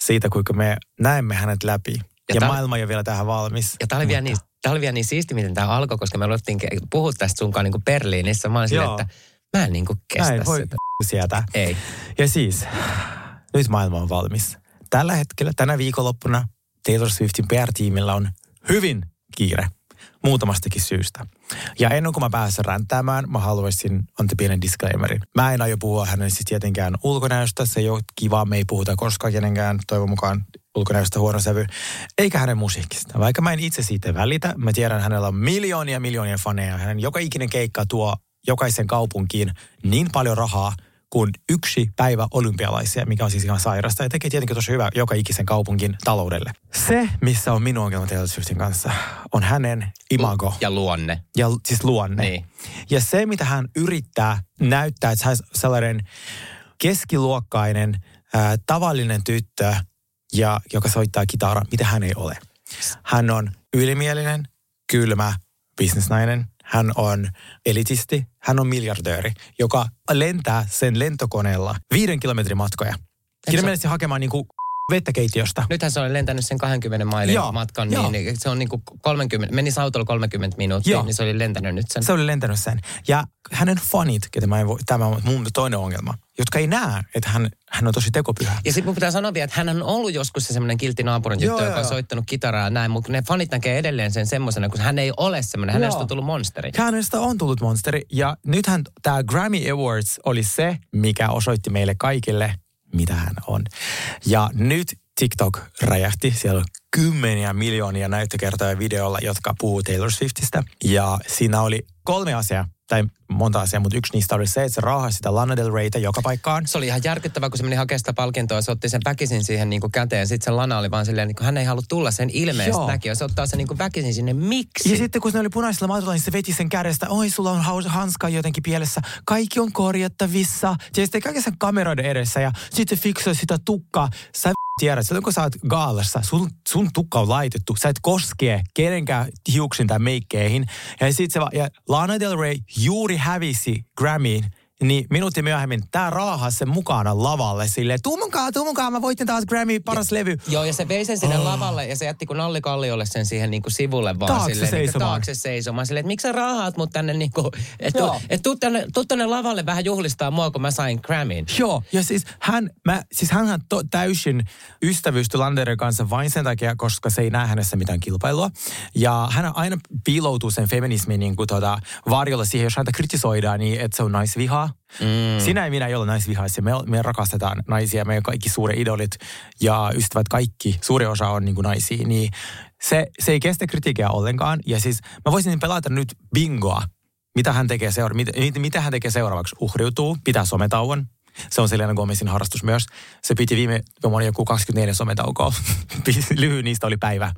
Siitä, kuinka me näemme hänet läpi. Ja, ja ta- maailma ei ole vielä tähän valmis. Ja tää oli, niin, oli vielä niin siisti, miten tää alkoi, koska me aloittiin puhua tästä sunkaan niin kuin Berliinissä. Mä olin silleen, että mä en niin kuin kestä sitä. Mä en voi sieltä. Ei. Ja siis, nyt maailma on valmis. Tällä hetkellä, tänä viikonloppuna, Taylor Swiftin P R-tiimillä on hyvin kiire. Muutamastakin syystä. Ja ennen kuin mä pääsen ränttäämään, mä haluaisin antaa pienen disclaimerin. Mä en aio puhua hänen siis tietenkään ulkonäöstä. Se ei ole kiva, me ei puhuta koskaan kenenkään, toivon mukaan ulkonäöstä huono sävy. Eikä hänen musiikista. Vaikka mä en itse siitä välitä, mä tiedän, hänellä on miljoonia miljoonia faneja. Hänen joka ikinen keikka tuo jokaisen kaupunkiin niin paljon rahaa, kun yksi päivä olympialaisia, mikä on siis ihan sairasta, ja tekee tietenkin tosi hyvä joka ikisen kaupungin taloudelle. Se, missä on minun ongelma Taylor Swiftin kanssa, on hänen imago. Ja luonne. Ja siis luonne. Niin. Ja se, mitä hän yrittää näyttää, että hän on sellainen keskiluokkainen, äh, tavallinen tyttö, ja, joka soittaa kitaraa, mitä hän ei ole. Hän on ylimielinen, kylmä, bisnesnainen. Hän on elitisti, hän on miljardööri, joka lentää sen lentokoneella viiden kilometrin matkoja. Kirjallisesti hakemaan niinku vettä keittiöstä. Nythän se on lentänyt sen kaksikymmentä mailin joo, matkan, joo. niin se on niinku kolmekymmentä, meni autolla kolmekymmentä minuuttia, joo. niin se oli lentänyt nyt sen. Se oli lentänyt sen. Ja hänen fanit, ketä mä en voi, tämä on mun toinen ongelma, jotka ei näe, että hän, hän on tosi tekopyhä. Ja sitten mun pitää sanoa vielä, että hän on ollut joskus se semmoinen kiltti naapurin tyttö, joka joo. on soittanut kitaraa ja näin, mutta ne fanit näkee edelleen sen semmoisena, kun hän ei ole semmoinen, hänestä on tullut monsteri. Hänestä on tullut monsteri, ja nythän tämä Grammy Awards oli se, mikä osoitti meille kaikille, mitä hän on. Ja nyt TikTok räjähti. Siellä on kymmeniä miljoonia näyttökertoja videolla, jotka puhuu Taylor Swiftistä. Ja siinä oli kolme asiaa, tai monta asiaa, mutta yksi niistä oli se, että se raahasi sitä Lana Del Reytä joka paikkaan. Se oli ihan järkyttävää, kun se meni hakemaan sitä palkintoa, se otti sen väkisin siihen niin kuin käteen. Sitten se Lana oli vaan silleen, niin kuin hän ei halua tulla sen ilmeestä näkijä. Se ottaa sen niin kuin väkisin sinne. Miksi? Ja sitten kun ne oli punaisilla matolla, niin se veti sen kädestä. Oi, sulla on hanska jotenkin pielessä. Kaikki on korjattavissa. Ja sitten kaikki sen kameroiden edessä ja sitten fiksoi sitä tukkaa. Sä tiedät, silloin kun sä oot gaalassa, sun, sun tukka on laitettu. Sä et koskee kenenkään hiuksin tai meikkeihin. Ja sitten se vaan, ja Lana Del Rey juuri hävisi Grammyin, niin minuutti myöhemmin tää raahasi sen mukana lavalle silleen, tuu munkaan, tuu munkaan, mä voitin taas Grammy, paras ja, levy. Joo, ja se vei sen sinne oh. lavalle ja se jätti kun Nalli Kalliolle sen siihen niinku sivulle vaan taakse silleen. Seisomaan. Niin, taakse seisomaan. Silleen, että miksi sä raahaat mut tänne niinku, että et, tuu, tuu tänne lavalle vähän juhlistaa mua, kun mä sain Grammyin. Joo, ja siis hän, mä, siis hänhän to, täysin ystävystyi Landerin kanssa vain sen takia, koska se ei näe hänessä mitään kilpailua. Ja hän aina piiloutuu sen feminismin niinku tota varjolla siihen, jos häntä kritisoidaan, niin että se on naisvihaa. Mm. Sinä ja minä ei ole naisvihaisia. Me, me rakastetaan naisia, meidän kaikki suuret idolit ja ystävät kaikki. Suuri osa on niin kuin naisia, niin se, se ei kestä kritiikkiä ollenkaan. Ja siis mä voisin pelata nyt bingoa. Mitä hän tekee, seura- mit, mit, mitä hän tekee seuraavaksi? Uhriutuu, pitää sometauon. Se on Selena Gomezin harrastus myös. Se piti viime vuonna joku kaksikymmentäneljä sometaukoa. Lyhyin niistä oli päivä.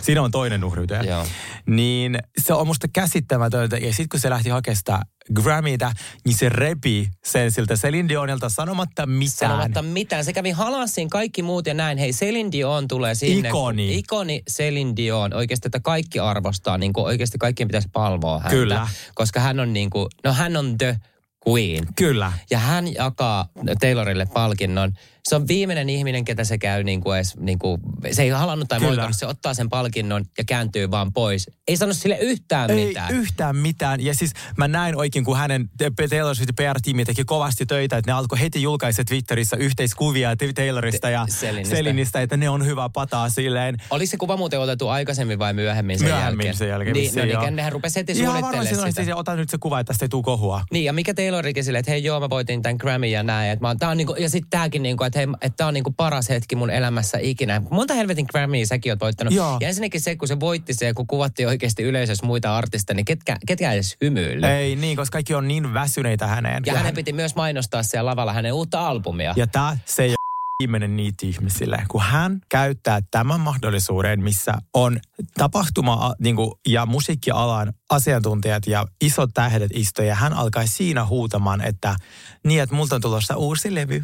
Siinä on toinen uhriutuja. Yeah. Niin se on musta käsittämätöntä. Ja sitten kun se lähti hakemaan Grammytä, niin se repi sen siltä Celine Dionilta sanomatta mitään. Sanomatta mitään. Se kävi halasin kaikki muut ja näin. Hei, Celine Dion tulee sinne. Ikoni. Ikoni Celine Dion. Oikeasti, että kaikki arvostaa. Niin kuin oikeasti kaikkien pitäisi palvoa häntä. Kyllä. Koska hän on niin kuin, no hän on the queen. Kyllä. Ja hän jakaa Taylorille palkinnon. Se on viimeinen ihminen, ketä se käy niin kuin edes, niin kuin, se ei halannut tai moikannut, se ottaa sen palkinnon ja kääntyy vaan pois. Ei sano sille yhtään ei mitään. Ei yhtään mitään. Ja siis mä näin oikein, kun hänen Taylor Swift P R-tiimi teki kovasti töitä, että ne alkoi heti julkaista Twitterissä yhteiskuvia Taylorista ja Selinistä, että ne on hyvä pataa silleen. Oliko se kuva muuten otettu aikaisemmin vai myöhemmin sen myöhemmin jälkeen? Myöhemmin sen jälkeen. Niin, no niin, nehän rupesi heti suunnittelemaan sitä. Ihan varmasti, ota nyt se kuva, että tästä ei tule kohua. Niin, ja mikä Taylorikin silleen, että hei joo, mä voitin tämän Grammy ja näin. Että mä, tää on niinku, ja sitten tääkin niinku, että hei, että tää on niinku paras hetki mun elämässä ikinä. Monta helvetin Grammyä säkin oot voittanut. Joo. Ja ensinnäkin se, kun se voitti se, kun kuvattiin oikeasti yleisössä muita artisteja, niin ketkä, ketkä edes hymyillä. Ei niin, koska kaikki on niin väsyneitä häneen. Ja, ja hänen hän... piti myös mainostaa siellä lavalla hänen uutta albumia. Ja tää se ei viimeinen niitä ihmisille, kun hän käyttää tämän mahdollisuuden, missä on tapahtuma- ja musiikkialan asiantuntijat ja isot tähdet istuja, ja hän alkaa siinä huutamaan, että niin, että multa on tulossa uusi levy.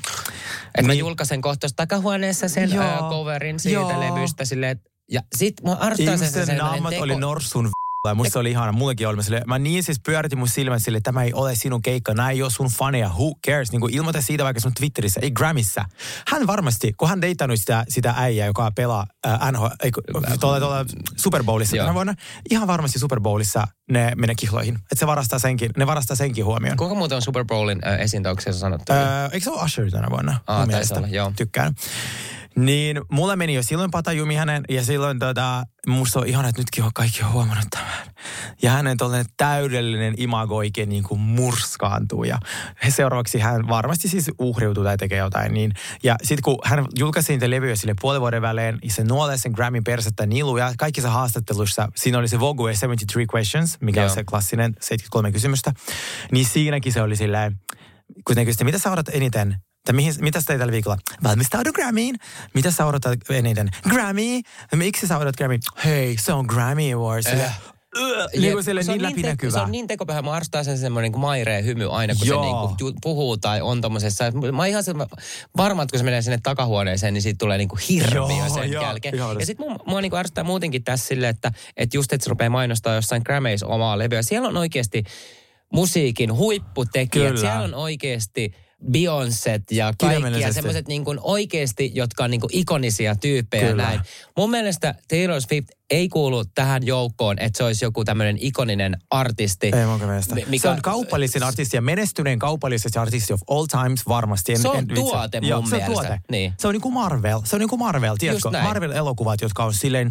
Että mä julkaisen kohta takahuoneessa sen joo, coverin siitä joo. levystä silleen, ja sit mä arvostan sen sen naamat oli norsun ja musta oli ihana, mullekin oli silleen, mä niin siis pyöritin mun silmän silleen, tämä ei ole sinun keikka, nää ei ole sun faneja, who cares, niin kuin ilmoita siitä vaikka sun Twitterissä, ei Grammyssä. Hän varmasti, kun hän deitannut sitä, sitä äijää, joka pelaa äh, N H L, ei, tuolla, tuolla Super Bowlissa tänä vuonna, ihan varmasti Super Bowlissa ne menee kihloihin, että se varastaa senkin, ne varastaa senkin huomioon. Kuinka muuten on Super Bowlin äh, esiintäyksessä sanottu? Äh, eikö se ole Usher tänä vuonna? Aa, taisi olla, joo. Tykkään. Niin, mulla meni jo silloin patajumi hänen, ja silloin tota, musta on ihana, että nytkin on kaikki huomannut tämän. Ja hänen tollainen täydellinen imago oikein niin kuin murskaantuu, ja seuraavaksi hän varmasti siis uhriutuu tai tekee jotain. Niin. Ja sit kun hän julkaisi niitä levyjä sille puolen vuoden välein, ja se nuolee sen Grammyn persettä nilu, ja kaikissa haastatteluissa, siinä oli se Vogue seitsemänkymmentäkolme Questions, mikä on se klassinen seitsemänkymmentäkolme kysymystä, niin siinäkin se oli silleen, kun ne kysyivät, mitä sä odotat eniten? Mihin, mitä sitä ei tällä viikolla? Valmistaudu Grammyin. Mitä sä odotat eniten? Grammy. Miksi sä odotat Grammy? Hei, se on Grammy Awards. Äh. Niin se, niin niin te- se on niin tekopöhä. Mä arvostan sen semmoinen niin maireen hymy aina, kun joo. se niin kuin puhuu tai on tommosessa. Mä ihan se, varma, että kun se menee sinne takahuoneeseen, niin siitä tulee niin kuin hirviö sen joo, jälkeen. Joo. Ja sit mua, mua niin kuin arvostaa muutenkin tässä silleen, että et just et se rupeaa mainostaa jossain Grammys omaa levyä. Siellä on oikeasti musiikin huipputekijät. Kyllä. Siellä on oikeasti Beyoncé ja kaikkia semmoiset niin kuin oikeasti, jotka on niin kuin ikonisia tyyppejä. Kyllä. Näin. Mun mielestä Taylor Swift ei kuulu tähän joukkoon, että se olisi joku tämmöinen ikoninen artisti. Ei minkä mielestä. Mikä, se on kaupallisin artisti ja menestyneen kaupallisesti artisti of all times varmasti. En, se on en, tuote en, mun joo, mielestä. Se on tuote. Niin. Se on niin kuin Marvel. Se on niin kuin Marvel, tiedätkö? Marvel-elokuvat, jotka on silleen,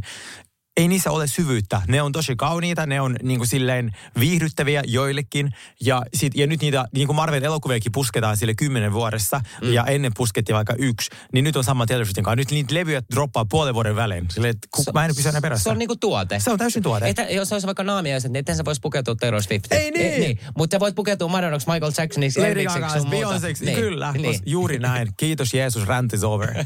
ei niissä ole syvyyttä. Ne on tosi kauniita, ne on niin kuin silleen viihdyttäviä joillekin. Ja, sit, ja nyt niitä, niin kuin Marvelin elokuviakin pusketaan sille kymmenen vuodessa, mm. ja ennen puskettiin vaikka yksi, niin nyt on sama Taylor Swiftin kanssa. Nyt niitä levyjä droppaa puolen vuoden välein. Silleen, ku, so, mä en pysy enää perässä. Se on niin kuin tuote. Se on täysin tuote. Eitä, jos olisi vaikka naamiaiset, niin ettei sä voisi pukeutua Taylor Swiftiin. Ei niin! niin. Mutta sä voit pukeutua Madonnaksi, Michael Jacksoniksi, Erikseksi sun muuta. Niin. Kyllä, niin. Juuri näin. Kiitos Jeesus, rant is over.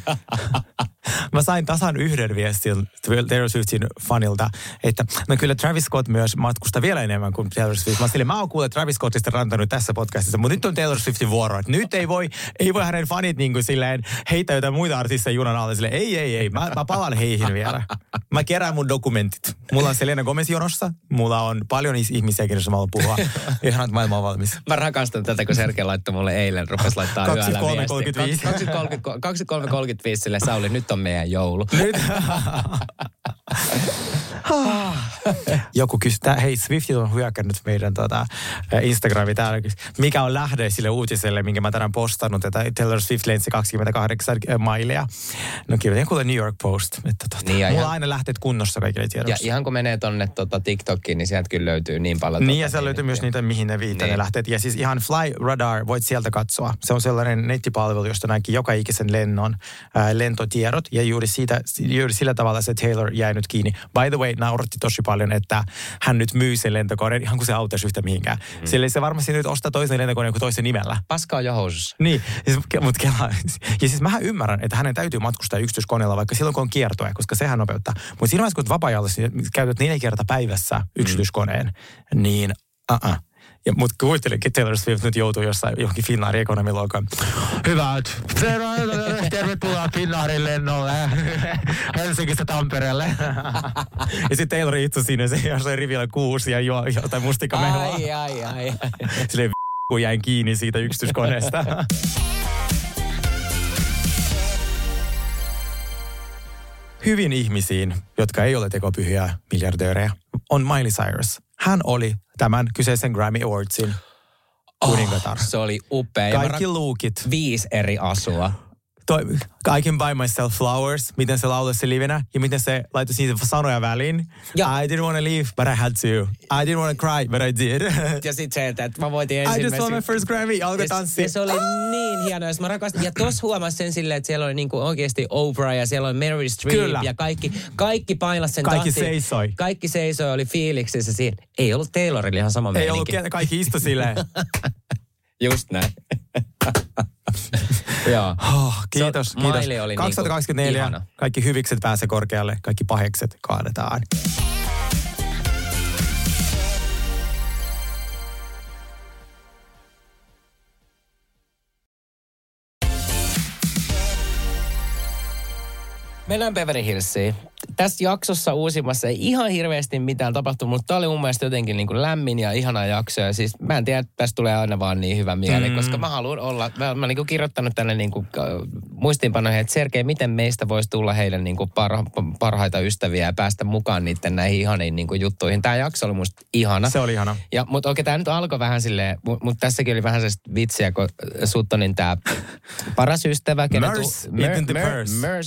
Mä sain tasan yhden viestin Taylor Swiftin fanilta, että no kyllä Travis Scott myös matkustaa vielä enemmän kuin Taylor Swift. Mä sille, mä oon kuullut Travis Scottista rantanut tässä podcastissa, mutta nyt on Taylor Swiftin vuoro. Nyt ei voi, ei voi hänen fanit niin kuin silleen heittää jotain muita artisteja junan alle. Silleen, ei, ei, ei, mä, mä palaan heihin vielä. Mä kerään mun dokumentit. Mulla on Selena Gomez jonossa, mulla on paljon ihmisiä, joissa mä haluan puhua. Ihanat, maailma on valmis. Mä rakastan tätä, kun Sergei laittoi mulle eilen, rupesi laittaa yöllä viesti. kaksikymmentäkolme kolmekymmentäviisi sille, Sauli, nyt on meidän joulu. Nyt. Joku kysyi, hei Swiftit on hyökännyt meidän tuota, Instagramiin täällä. Mikä on lähde sille uutiselle, minkä mä tänään postannut, että Taylor Swift lensi kaksikymmentäkahdeksan mailia. No kirjoitin kuule New York Post. Että, tuota, niin mulla ihan, aina lähteet kunnossa kaikille tiedossa. Ja ihan kun menee tonne tuota, TikTokiin, niin sieltä kyllä löytyy niin paljon. Niin tuota, ja siellä löytyy niin, myös niitä, mihin ne viittaa niin. ne lähteet. Ja siis ihan Fly Radar voit sieltä katsoa. Se on sellainen nettipalvelu, josta näinkin joka ikisen lennon äh, lentotiedot. Ja juuri, siitä, juuri sillä tavalla se Taylor jäi nyt kiinni. By the way, nauratti tosi paljon, että hän nyt myy sen lentokoneen, ihan kuin se auttaisi yhtä mihinkään. Mm. Sillä se varmasti nyt ostaa toisen lentokoneen kuin toisen nimellä. Paskaa ja housussa. Niin, mutta kelaa. Ja siis mähän ymmärrän, että hänen täytyy matkustaa yksityiskoneella, vaikka silloin kun on kiertoja, koska sehän nopeuttaa. Mutta siinä vaiheessa, kun vapaa-ajalla käytät neljä kertaa päivässä yksityiskoneen, mm. niin uh-uh. Ja mut kuitenkin Taylor Swift nyt joutuu jossain johonkin Finnairin ekonomiluokan. Hyvät, tervetuloa Finnairin lennolle Helsingistä Tampereelle. Ja sitten Taylor itse siinä, se oli rivillä kuusi ja juo jotain mustikkamehoa. Ai, ai, ai. Silleen v***, kun jäin kiinni siitä yksityiskoneesta. Hyvin ihmisiin, jotka ei ole tekopyhiä miljardöörejä, on Miley Cyrus. Hän oli tämän kyseisen Grammy Awardsin kuningatar. Oh, se oli upea. Kaikki rak- luukit. Viisi eri asua. Toi, I can buy myself flowers, miten se lauloi se livenä, ja miten se laitoi niitä sanoja väliin. Ja. I didn't want to leave, but I had to. I didn't want to cry, but I did. Ja sit se, että mä voitin ensimmäisen. I just won my first Grammy, alkoi tanssia. Se oli ah! niin hienoa, jos mä rakastin. Ja tossa huomasin sen silleen, että siellä oli niinku oikeesti Oprah, ja siellä oli Meryl Streep, ja kaikki, kaikki painasi sen kaikki tanssiin. Kaikki seisoi. Kaikki seisoi, oli fiiliksissä siinä. Ei ollut Taylorille ihan sama meininki. Ei ollut, kaikki istui silleen. Just näin. Joo. Oh, kiitos, so, kiitos. kaksituhattakaksikymmentäneljä, niinku kaikki hyvikset pääsee korkealle, kaikki pahekset kaadetaan. Meillä on Beverly Hillsia. Tässä jaksossa uusimmassa ei ihan hirveästi mitään tapahtunut, mutta tämä oli mun mielestä jotenkin niin kuin lämmin ja ihana jakso. Ja siis mä en tiedä, että tässä tulee aina vaan niin hyvä mieli, mm. koska mä haluan olla, mä oon niin kuin kirjoittanut tänne niin kuin muistiinpanoihin, että Sergei, miten meistä voisi tulla heidän niin kuin parha- parhaita ystäviä ja päästä mukaan niiden näihin ihaniin niin kuin juttuihin. Tämä jakso oli musta ihana. Se oli ihana. Ja, mutta oikein tämä nyt alkoi vähän silleen, mutta tässäkin oli vähän sellaista vitsiä, kun Suttonin tämä paras ystävä, Merce tu- in, mer-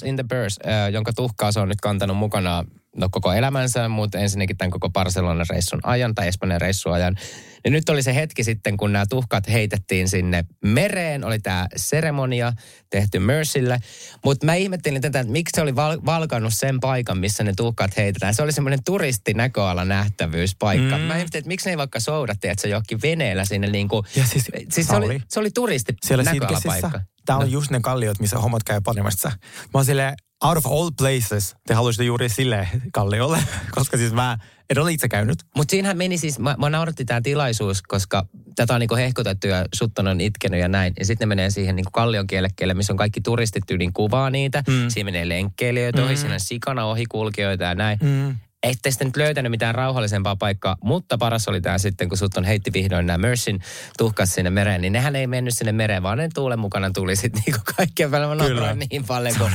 in the purse, äh, jonka tuhkaa se on nyt kantanut mukana no, koko elämänsä, mutta ensinnäkin tämän koko Barcelonan reissun ajan tai Espanjan reissun ajan. Ja nyt oli se hetki sitten, kun nämä tuhkat heitettiin sinne mereen. Oli tämä seremonia tehty Mercille. Mutta mä ihmettelin tätä, että miksi se oli val- valkannut sen paikan, missä ne tuhkat heitetään. Se oli semmoinen turistinäköalanähtävyyspaikka. Mm. Mä ihmettelin, että miksi ne ei vaikka soudattiin, että se johonkin veneellä sinne niin kuin... Ja siis, siis se oli, se oli turistinäköalapaikka. Tää on no. just ne kalliot, missä hommat käy panemassa. Mä oon silleen, out of all places, te haluaisitte juuri sille kalliolle, koska siis mä en ole itse käynyt. Mutta siinähän meni siis, mä, mä naurattiin tämä tilaisuus, koska tätä on niinku hehkutettu ja Sutton on itkenyt ja näin. Ja sitten ne menee siihen niinku kallion kielekkeelle, missä on kaikki turistit tyylin kuvaa niitä. Mm. Siinä menee lenkkeilijöitä mm. ohi, siinä on sikana ohikulkijoita ja näin. Mm. Ettei sitten nyt löytänyt mitään rauhallisempaa paikkaa, mutta paras oli tämä sitten, kun Sutton heitti vihdoin nämä Mercyn tuhkat sinne mereen, niin nehän ei mennyt sinne mereen, vaan ne tuulen mukana tuli sitten niinku kaikkien välillä. Mä naplaan niin paljon, kun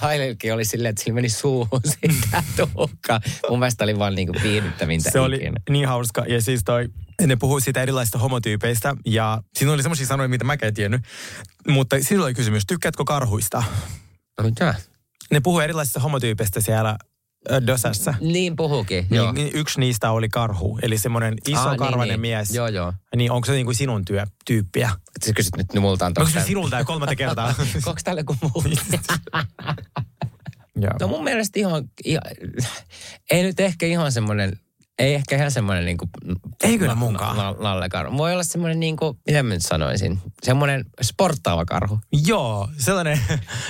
Kaililkin oli silleen, että sillä meni suuhun sitä tuhkaa. Mun mielestä oli vaan niinku viihdyttävintä. Se oli niin hauska. Ja siis toi, ne puhui siitä erilaisista homotyypeistä ja siinä oli semmoisia sanoja, mitä mä en tiennyt. Mutta siinä oli kysymys, tykkäätkö karhuista? Mitä? Ne puhui erilaisista homotyypeistä siellä Dösässä. Niin puhukin, joo. Niin, yksi niistä oli karhu, eli semmoinen iso ah, karvainen niin, mies. Joo, joo. Niin onko se niin kuin sinun työ, tyyppiä? Sä kysyt nyt multa antaa. Onko se sinulta ja kolmatta kertaa? Onko tälle kuin multa? No mun mielestä ihan, ihan, ei nyt ehkä ihan semmoinen, ei ehkä ihan semmoinen niin kuin... Ei kyllä munkaan. La, la, lallekarhu. Voi olla semmoinen niin kuin, mitä mä nyt sanoisin, semmoinen sporttaava karhu. Joo, sellainen,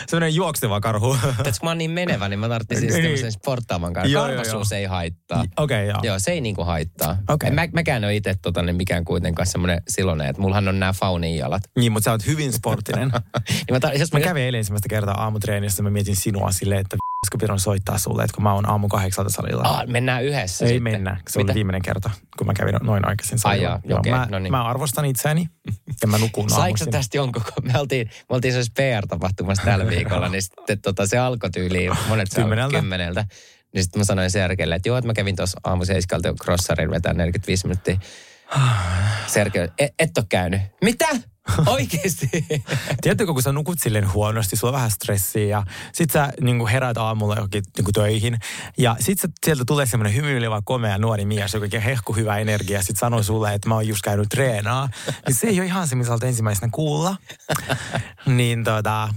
sellainen juokseva karhu. Tätä kun mä oon niin menevä, niin mä tarvitsin semmoisen sporttaavan karhu. Karvasuus ei haittaa. Okei, okay, joo. Joo, se ei niinku haittaa. Okay. Mä, mäkään ole itse tota, niin mikään kuitenkaan semmoinen siloinen, että mullahan on nämä faunin jalat. Niin, mutta sä oot hyvin sporttinen. Niin mä, tar- jos mä, mä kävin eilen ensimmäistä kertaa aamutreenissä, mä mietin sinua silleen, että... Koska pidän soittaa sulle, että kun mä oon aamu kahdeksalta salilla. Ah, mennään yhdessä ei sitten. Ei mennä. Se mitä? Oli viimeinen kerta, kun mä kävin noin aikaisin salilla. Ai joo, okei, okay, no niin. Mä arvostan itseäni ja mä nukun aamuisin. Saiko tästä jonkun, kun me oltiin, me oltiin sellaisessa P R-tapahtumassa tällä viikolla, niin sitten tota, se alkoi tyyliin monet kymmeneltä. kymmeneltä. Niin sitten mä sanoin Sergeille, että joo, että mä kävin tuossa aamu seiskalta crossarin vetään neljäkymmentäviisi minuuttia. Sergei, et, et ole käynyt. Mitä? Oikeesti? Tiedätkö, kun sä nukut silleen huonosti, sulla on vähän stressiä ja sit sä niin heräät aamulla johonkin niin töihin ja sit sä, sieltä tulee semmoinen hymyilevä, komea nuori mies, joka hehku hyvä energia ja sit sanoo sulle, että mä oon just käynyt treenaa. Niin se ei ole ihan se, mitä sä ensimmäisenä kuulla. Niin tota...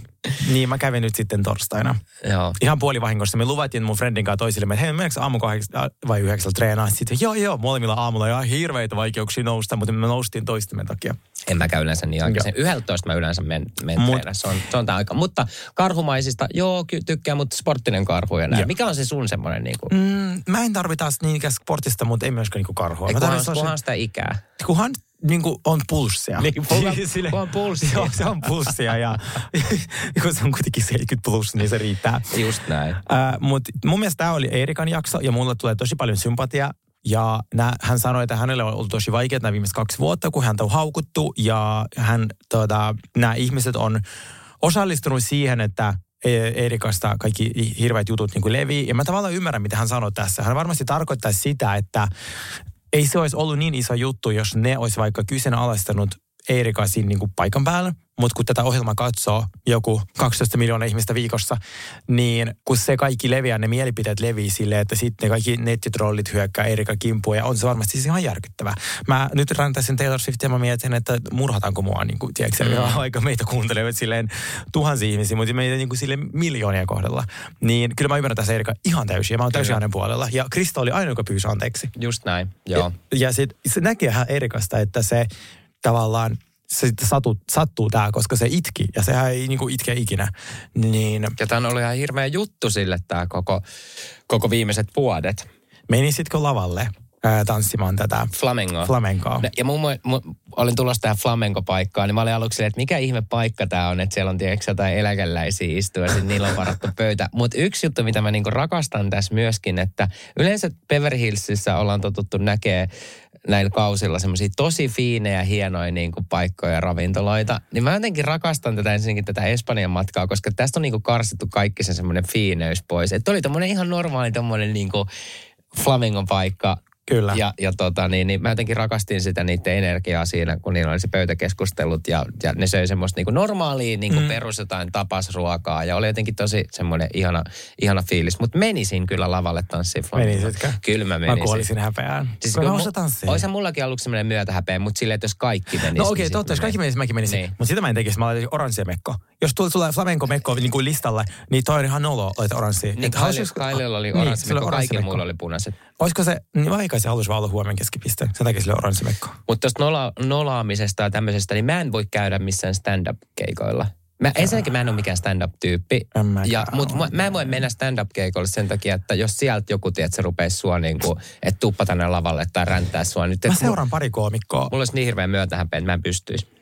Niin, mä kävin nyt sitten torstaina. Joo. Ihan puolivahingossa. Me luvattiin mun friendin kanssa toisille, että hei, mennäänkö aamu kahdeksan vai yhdeksältä treenaa? Sitten joo, joo, molemmilla aamulla ihan hirveitä vaikeuksia nousta, mutta me noustiin toistemme takia. En mä käy yleensä niin aikaisin. yksitoista mä yleensä men, men Mut, se on, se on tää aika. Mutta karhumaisista, joo, tykkää, mutta sporttinen karhu ja näin. Mikä on se sun semmoinen niinku? Mm, mä en tarvita niinkään sportista, mutta ei myöskään niinku karhua. Ei, kunhan, kunhan sen... sitä ikää. Kunhan... Niin kuin on pulssia. Niin, kun on pulssia. Joo, se on pulssia ja kun se on kuitenkin seitsemänkymmentä plus, niin se riittää. Just näin. Äh, mutta mun mielestä tämä oli Eerikan jakso ja mulle tulee tosi paljon sympatiaa. Ja nää, hän sanoi, että hänellä on ollut tosi vaikeaa nämä viimeiset kaksi vuotta, kun häntä on haukuttu. Ja hän, tota, nämä ihmiset on osallistunut siihen, että Eerikasta kaikki hirveät jutut niin kuin levii. Ja mä tavallaan ymmärrän, mitä hän sanoi tässä. Hän varmasti tarkoittaa sitä, että... Ei se olisi ollut niin iso juttu, jos ne olisi vaikka kyseenalaistanut Eerikaa siinä niin kuin paikan päällä, mutta kun tätä ohjelmaa katsoo joku kaksitoista miljoonaa ihmistä viikossa, niin kun se kaikki leviää, ne mielipiteet levii silleen, että sitten ne kaikki nettitrollit hyökkää Eerikan kimpuun ja on se varmasti siis ihan järkyttävää. Mä nyt rantaisin Taylor Swiftia ja mä mietin, että murhataanko mua, niin kuin, tiedätkö, mm. aika meitä kuuntelevat silleen tuhansia ihmisiä, mutta meitä niin kuin silleen miljoonia kohdalla. Niin kyllä mä ymmärrän tässä Eerikaa ihan täysin ja mä oon täysin hänen puolella ja Krista oli aina, joka pyysi anteeksi. Just näin, joo. Ja, ja sitten se näkee Eerikasta, että se tavallaan se sitten satut, sattuu tää, koska se itki ja sehän ei niinku itke ikinä. Niin. Ja tää on ollut ihan hirveä juttu sille tää koko, koko viimeiset vuodet. Menisitkö lavalle ää, tanssimaan tätä? Flamengoa. Flamengoa. No, ja mun, mun, olin tulossa tähän flamenco-paikkaan, niin mä olin aluksi silleen, että mikä ihme paikka tää on, että siellä on tiedätkö jotain eläkeläisiä istua, ja niillä on varattu pöytä. Mutta yksi juttu, mitä mä niinku rakastan tässä myöskin, että yleensä Beverly Hillsissä ollaan totuttu näkee näillä kausilla semmoisia tosi fiinejä, hienoja niin kuin paikkoja ja ravintoloita. Niin mä jotenkin rakastan tätä ensinnäkin tätä Espanjan matkaa, koska tästä on niin kuin karsittu kaikki sen semmoinen fiineys pois. Että oli tommoinen ihan normaali tommoinen niin kuin flamingon paikka. Kyllä. Ja, ja tota niin, niin mä jotenkin rakastin sitä niiden energiaa siinä, kun niillä oli se pöytäkeskustelut ja, ja ne söi semmoista niin kuin normaalia niin kuin mm. perus jotain tapasruokaa ja oli jotenkin tosi semmoinen ihana, ihana fiilis. Mutta menisin kyllä lavalle tanssiin. Menisitkö? Kyllä mä menisin. Mä kuolisin häpeään. Siis, mä osa tanssiin. Oisa mullakin ollut semmoinen myötähäpeä, mutta silleen, että jos kaikki menisivät. No okei, okay, niin totta, jos kaikki menisivät, mäkin menisin. Niin. Mutta sitä mä en tekisi, mä laitan oranssia mekkoa. Jos tuli sulla flamenco-mekkoa niin kuin listalle, niin toi on ihan nolo, laita oranssia. Niin Kaililla oli oranssi mekko, kaikilla mulla oli punaiset. Olisiko se, niin vaikka se haluaisi vaan olla huomen keskipiste. Sen takia sille oranssimekko. Mutta tuosta nola, nolaamisesta ja tämmöisestä, niin mä en voi käydä missään stand-up-keikoilla. Mä, ensinnäkin mä en ole mikään stand-up-tyyppi. Mutta mä, mä en voi mennä stand-up-keikoille sen takia, että jos sieltä joku, tiedät, se rupeisi sua niin kuin, että tuppa tänne lavalle tai räntää sua. Nyt, mä seuraan pari koomikkoa. Mulla olisi niin hirveän myötähäpeä, että mä en pystyisi.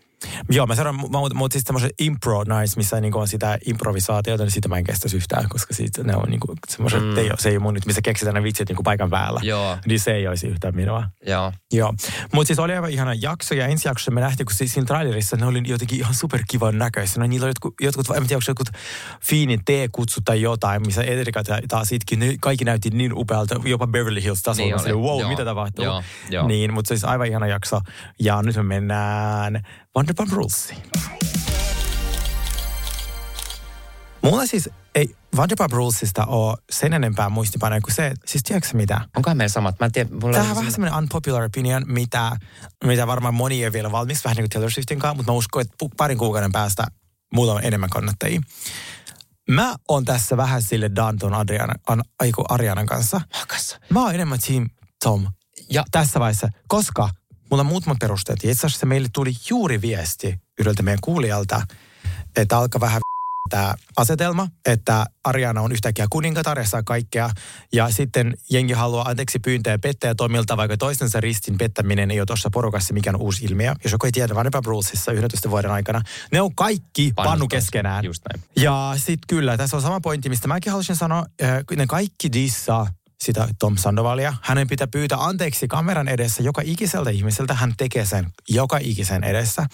Joo, mä seuraan, mutta siis tämmöiset impro-nais, missä niin on sitä improvisaatiota, niin sitä mä en kestäisi yhtään, koska siitä ne on niin kuin semmoiset, mm. ei, se ei mun nyt, missä keksitään ne vitsit niin kuin paikan päällä. Joo. Niin se ei olisi yhtään minua. Joo. Joo. Mutta siis oli aivan ihana jakso, ja ensi jaksossa me nähtiin, kun siis siinä trailerissa ne oli jotenkin ihan superkivan näköisiä. No niillä oli jotkut, jotkut en tiedä, onko jotkut fiinin T-kutsut tai jotain, missä Eerika taas itkin, ne kaikki näytti niin upealta, jopa Beverly Hills tasolla. Niin oli. Wow, joo. Mitä tapahtuu? Joo. Joo. Niin, mutta siis aivan ihana jakso, ja nyt me mennään Wonderpump Rulesiin. Mulla siis ei Wonderpump Rulesista ole sen enempää muistipanoja kuin se, siis tiedätkö mitä? Onkohan meillä samat? Mä en tiedä, mulla Tämä on vähän semmoinen unpopular opinion, mitä, mitä varmaan moni ei vielä valmis, vähän niin kuin Taylor Swiftin kanssa, mutta mä uskon, että parin kuukauden päästä mulla on enemmän kannattajia. Mä oon tässä vähän sille Danton Adriana, an, aiku, Arianan kanssa. Makassa. Mä oon enemmän team Tom ja tässä vaiheessa, koska mulla on muutamat perusteet. Itse asiassa meille tuli juuri viesti yhdeltä meidän kuulijalta, että alkaa vähän tämä asetelma, että Ariana on yhtäkkiä kuningatar ja saa kaikkea. Ja sitten jengi haluaa anteeksi pyyntöjä pettäjä toimilta, vaikka toistensa ristin pettäminen ei ole tuossa porukassa mikään uusi ilmiö. Jos joku ei tiedä, vaan Vanderpump Rulesissa yhdentoista vuoden aikana, ne on kaikki pannu keskenään. Ja sitten kyllä, tässä on sama pointti, mistä mäkin halusin sanoa, ne kaikki dissaa sitä Tom Sandovalia. Hänen pitää pyytää anteeksi kameran edessä joka ikiseltä ihmiseltä. Hän tekee sen joka ikisen edessä.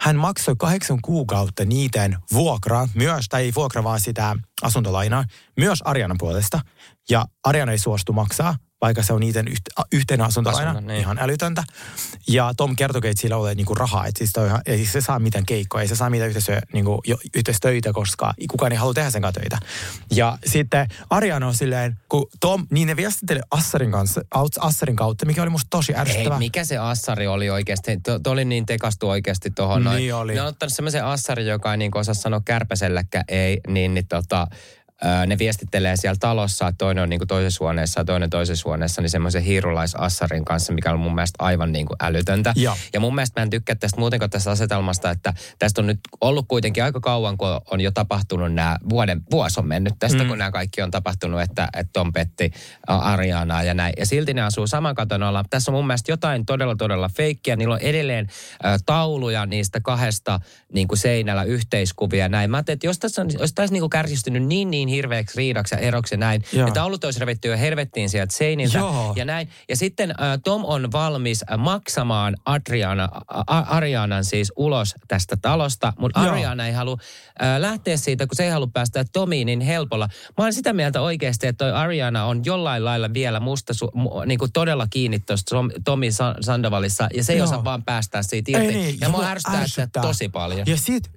Hän maksoi kahdeksan kuukautta niiden vuokraa myös, tai ei vuokra vaan sitä asuntolainaa, myös Arianan puolesta. Ja Ariana ei suostu maksaa, vaikka se on niiden yhteinen asuntolaina. Asunto, niin. Ihan älytöntä. Ja Tom kertoi, että sillä ole niinku rahaa. Että siis ihan, ei se saa mitään keikkoa, ei se saa mitään yhteisö, niinku, yhteistöitä, koska kukaan ei halua tehdä sen kanssa töitä. Ja sitten Ariana on silleen, kun Tom, niin ne viestitteli Assarin kanssa, Assarin kautta, mikä oli musta tosi ärsyttävä. Ei, mikä se Assari oli oikeasti? To, to oli niin tekastu oikeasti tohon. Niin noin. Oli. Ne on ottanut semmoisen Assarin, joka ei niinku osaa sanoa kärpäselläkään ei, niin, niin tota... ne viestittelee siellä talossa, että toinen on niin kuin toisessa huoneessa ja toinen toisessa huoneessa, niin semmoisen hiirulaisassarin kanssa, mikä on mun mielestä aivan niin kuin älytöntä. Ja. ja mun mielestä mä en tykkää tästä muutenkaan tästä asetelmasta, että tästä on nyt ollut kuitenkin aika kauan, kun on jo tapahtunut nämä vuoden, vuosi on mennyt tästä, mm. kun nämä kaikki on tapahtunut, että, että Tom petti Arianaa ja näin. Ja silti ne asuu saman katon alla. Tässä on mun mielestä jotain todella, todella feikkiä. Niillä on edelleen äh, tauluja niistä kahdesta niin kuin seinällä yhteiskuvia ja näin. Mä ajattelin, että jos tässä on, jos tässä niin kuin kärjistynyt niin, niin hirveäksi riidaksi ja eroksi ja näin. Ja taulut olisi revitty jo hervettiin sieltä seiniltä. Joo. Ja näin. Ja sitten ä, Tom on valmis maksamaan Adriana, a, Arianan siis ulos tästä talosta, mutta Ariana ei halua ä, lähteä siitä, kun se ei halua päästä Tomiin niin helpolla. Mä olen sitä mieltä oikeasti, että toi Ariana on jollain lailla vielä musta su- niinku todella kiinni tuossa Tomi Sandovalissa ja se ei Joo. osaa vaan päästää siitä irti. Ei, niin. Ja mä ärsyttää sitä tosi paljon. Ja sit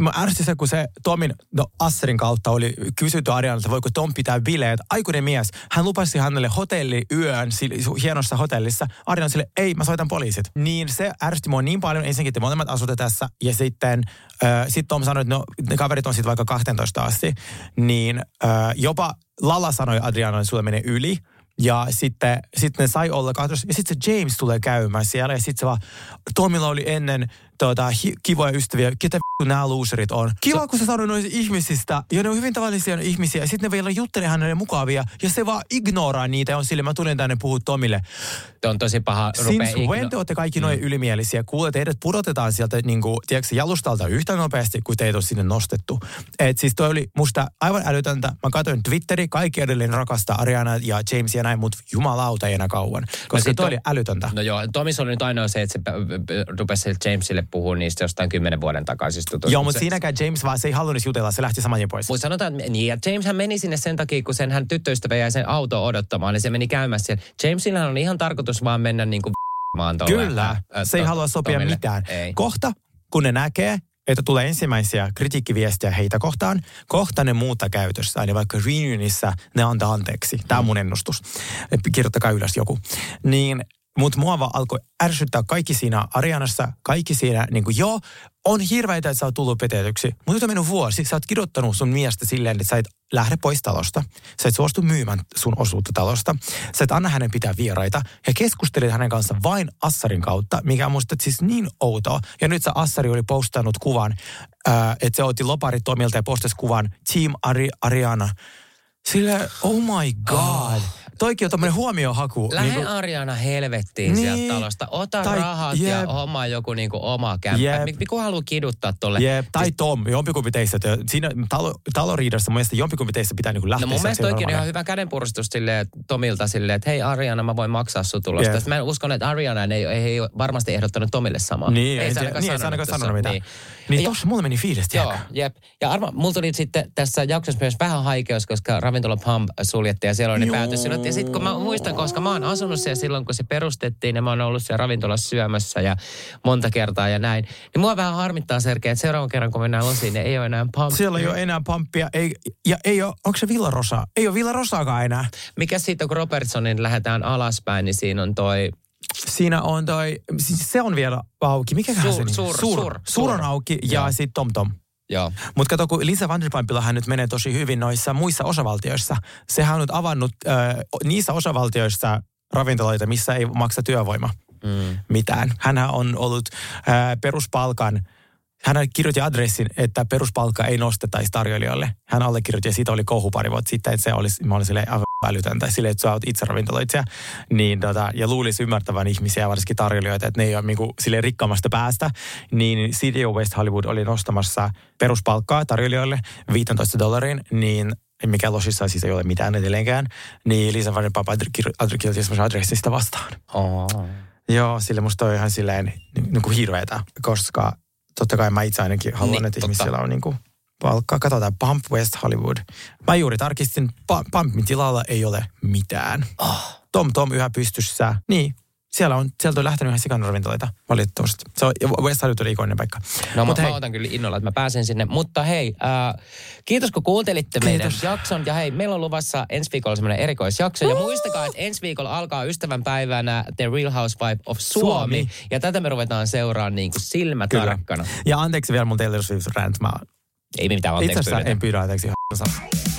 mä ärsytin sen, kun se Tomin no, Asserin kautta oli kysytty Arianalta, voiko Tom pitää bileet. Aikuinen mies, hän lupasi hänelle hotelliyön sille, hienossa hotellissa. Ariana sille, ei, mä soitan poliisit. Niin se ärsytti mua niin paljon, ensinnäkin te molemmat asutte tässä. Ja sitten äh, sit Tom sanoi, että no, ne kaverit on sitten vaikka kahteentoista asti. Niin äh, jopa Lala sanoi Adrianalle, sulle menee yli. Ja sitten, sitten ne sai olla kahdessa. Ja sitten se James tulee käymään siellä. Ja sitten se vaan, Tomilla oli ennen tuota, hi, kivoja ystäviä. Ketä vittu nämä luuserit on? Kiva, kun sä sanoi noista ihmisistä. Ja ne on hyvin tavallisia ihmisiä. Ja sitten ne vielä juttelee hänelle mukavia. Ja se vaan ignoraa niitä. Ja on silleen, mä tulin tänne puhua Tomille. Tuo on tosi paha. Since igno- when te olette kaikki noin mm. ylimielisiä? Kuule, teidät pudotetaan sieltä niin kuin, tiedätkö, jalustalta yhtä nopeasti, kun teitä on sinne nostettu. Et siis toi oli musta aivan älytöntä. Mä katsoin Twitteri, kaikki edelleen rakastaa Ariana ja James ja näin, mutta jumalauta ei enää kauan. Koska no toi to- oli älytöntä. No joo, Tomissa oli nyt ainoa se, että se rupesi Jamesille puhua niistä jostain kymmenen vuoden takaisista. Siis joo, mutta siinäkään James vaan se ei halunnut jutella, se lähti saman pois. Mutta sanotaan, että niin, ja Jameshän meni sinne sen takia, kun sen hän tyttöystävä jäi sen autoon odottamaan, niin se meni käymässä siellä. Jamesillähän on ihan tarkoitus vaan mennä niin kuin v***maan tolle. Kyllä, se ei halua sopia mitään. Kohta, kun ne näkee, että tulee ensimmäisiä kritiikkiviestiä heitä kohtaan, kohta ne muuta käytössä, eli vaikka reunionissa ne antaa anteeksi. Tämä on mun ennustus. Kirjoittakaa ylös joku. Niin, mutta mua vaan alkoi ärsyttää kaikki siinä Arianassa, kaikki siinä, niin kuin joo, on hirveitä, että sä oot tullut petetyksi, mutta nyt on mennyt vuosi, sä oot kirjoittanut sun miestä silleen, että sä et lähde pois talosta, sä et suostu myymään sun osuutta talosta, sä et anna hänen pitää vieraita, ja keskustelit hänen kanssa vain Assarin kautta, mikä on musta siis niin outoa, ja nyt sä Assari oli postannut kuvan, ää, että se otti loparit Tomilta ja postasi kuvan Team Ari- Ariana, silleen, oh my god, oh. Toikin on tämmöinen huomiohaku. Lähde niin kuin Ariana helvettiin niin sieltä talosta. Ota tai rahat jep. ja hommaa joku niin kuin oma kämppä. Miku haluaa kiduttaa tolle. Jep. Tai siis Tom, jompikumpi teistä. Siinä talo, taloriidassa mun mielestä jompikumpi teistä pitää niin kuin lähteä. No mun mielestä toikin on ihan hyvä kädenpuristus silleen Tomilta silleen, että hei Ariana, mä voin maksaa sun tulosta. Mä en uskon, että Ariana ei, ei, ei varmasti ehdottanut Tomille samaa. Niin, ei se ainakaan niin, sanonut, sanonut mitään. Niin, niin tossa mulla meni fiilistä. Joo, jep. Ja arma, mulla tuli sitten tässä jaksossa myös vähän haikeus, koska ravintola Pump suljettiin ja siellä oli ne päätös. Ja sitten kun mä muistan, koska mä oon asunut siellä silloin, kun se perustettiin ja mä oon ollut siellä ravintolassa syömässä ja monta kertaa ja näin. Niin mua vähän harmittaa, Sergei, että seuraavan kerran, kun mennään osiin, niin ei ole enää pamppia. Siellä ei ole enää pamppia. Ei, ja ei ole, onko se Villarosa? Ei ole Villarosaakaan enää. Mikä siitä, kun Robertsonin lähdetään alaspäin, niin siinä on toi... Siinä on toi, se on vielä auki. Mikäköhän se niin? Sur, sur, sur, sur on auki ja, ja sitten Tom Tom. Mutta kato, kun Lisa Vanderpumpillahan nyt menee tosi hyvin noissa muissa osavaltioissa. Sehän on nyt avannut ö, niissä osavaltioissa ravintoloita, missä ei maksa työvoima mm. mitään. Hänhän on ollut ö, peruspalkan, hän kirjoitti adressin, että peruspalkka ei nostetaisi tarjoilijoille. Hän allekirjoitti ja siitä oli kohu pari vuotta sitten, että se olisi, mä olin silleen älytöntä, silleen, että sä oot itse ravintoloitsija. Niin, tota, ja luulisi ymmärtävän ihmisiä, varsinkin tarjoilijoita, että ne ei ole niin kuin, silleen rikkaammasta päästä. Niin C D O West Hollywood oli nostamassa peruspalkkaa tarjoilijoille viisitoista dollariin, niin mikä losissa siis ei ole mitään edelleenkään. Niin Lisa Vanderpump kirjoitti semmoisen adressin sitä vastaan. Oh. Joo, sille musta on ihan silleen niin kuin hirveetä, koska totta kai mä itse ainakin haluan, niin, että ihmisillä on niinku palkkaa. Katsotaan, Pump West Hollywood. Mä juuri tarkistin, Pumpin tilalla ei ole mitään. Oh. Tom Tom yhä pystyssä. Niin, siellä on, sieltä on lähtenyt yhä sikan ravintoloita, valitettavasti. Se on, West Hollywood oli ikoinen paikka. No Mut mä, mä otan kyllä innolla, että mä pääsen sinne. Mutta hei, äh, kiitos kun kuuntelitte kiitos. meidän jakson. Ja hei, meillä on luvassa ensi viikolla semmoinen erikoisjakso. Ja muistakaa, että ensi viikolla alkaa ystävänpäivänä The Real Housewife of Suomi. Suomi. Ja tätä me ruvetaan seuraamaan niin kuin silmä kyllä. tarkkana. Ja anteeksi vielä mun Taylor Swift rant. Mä... Ei mitään anteeksi. Itse asiassa en pyydä anteeksi.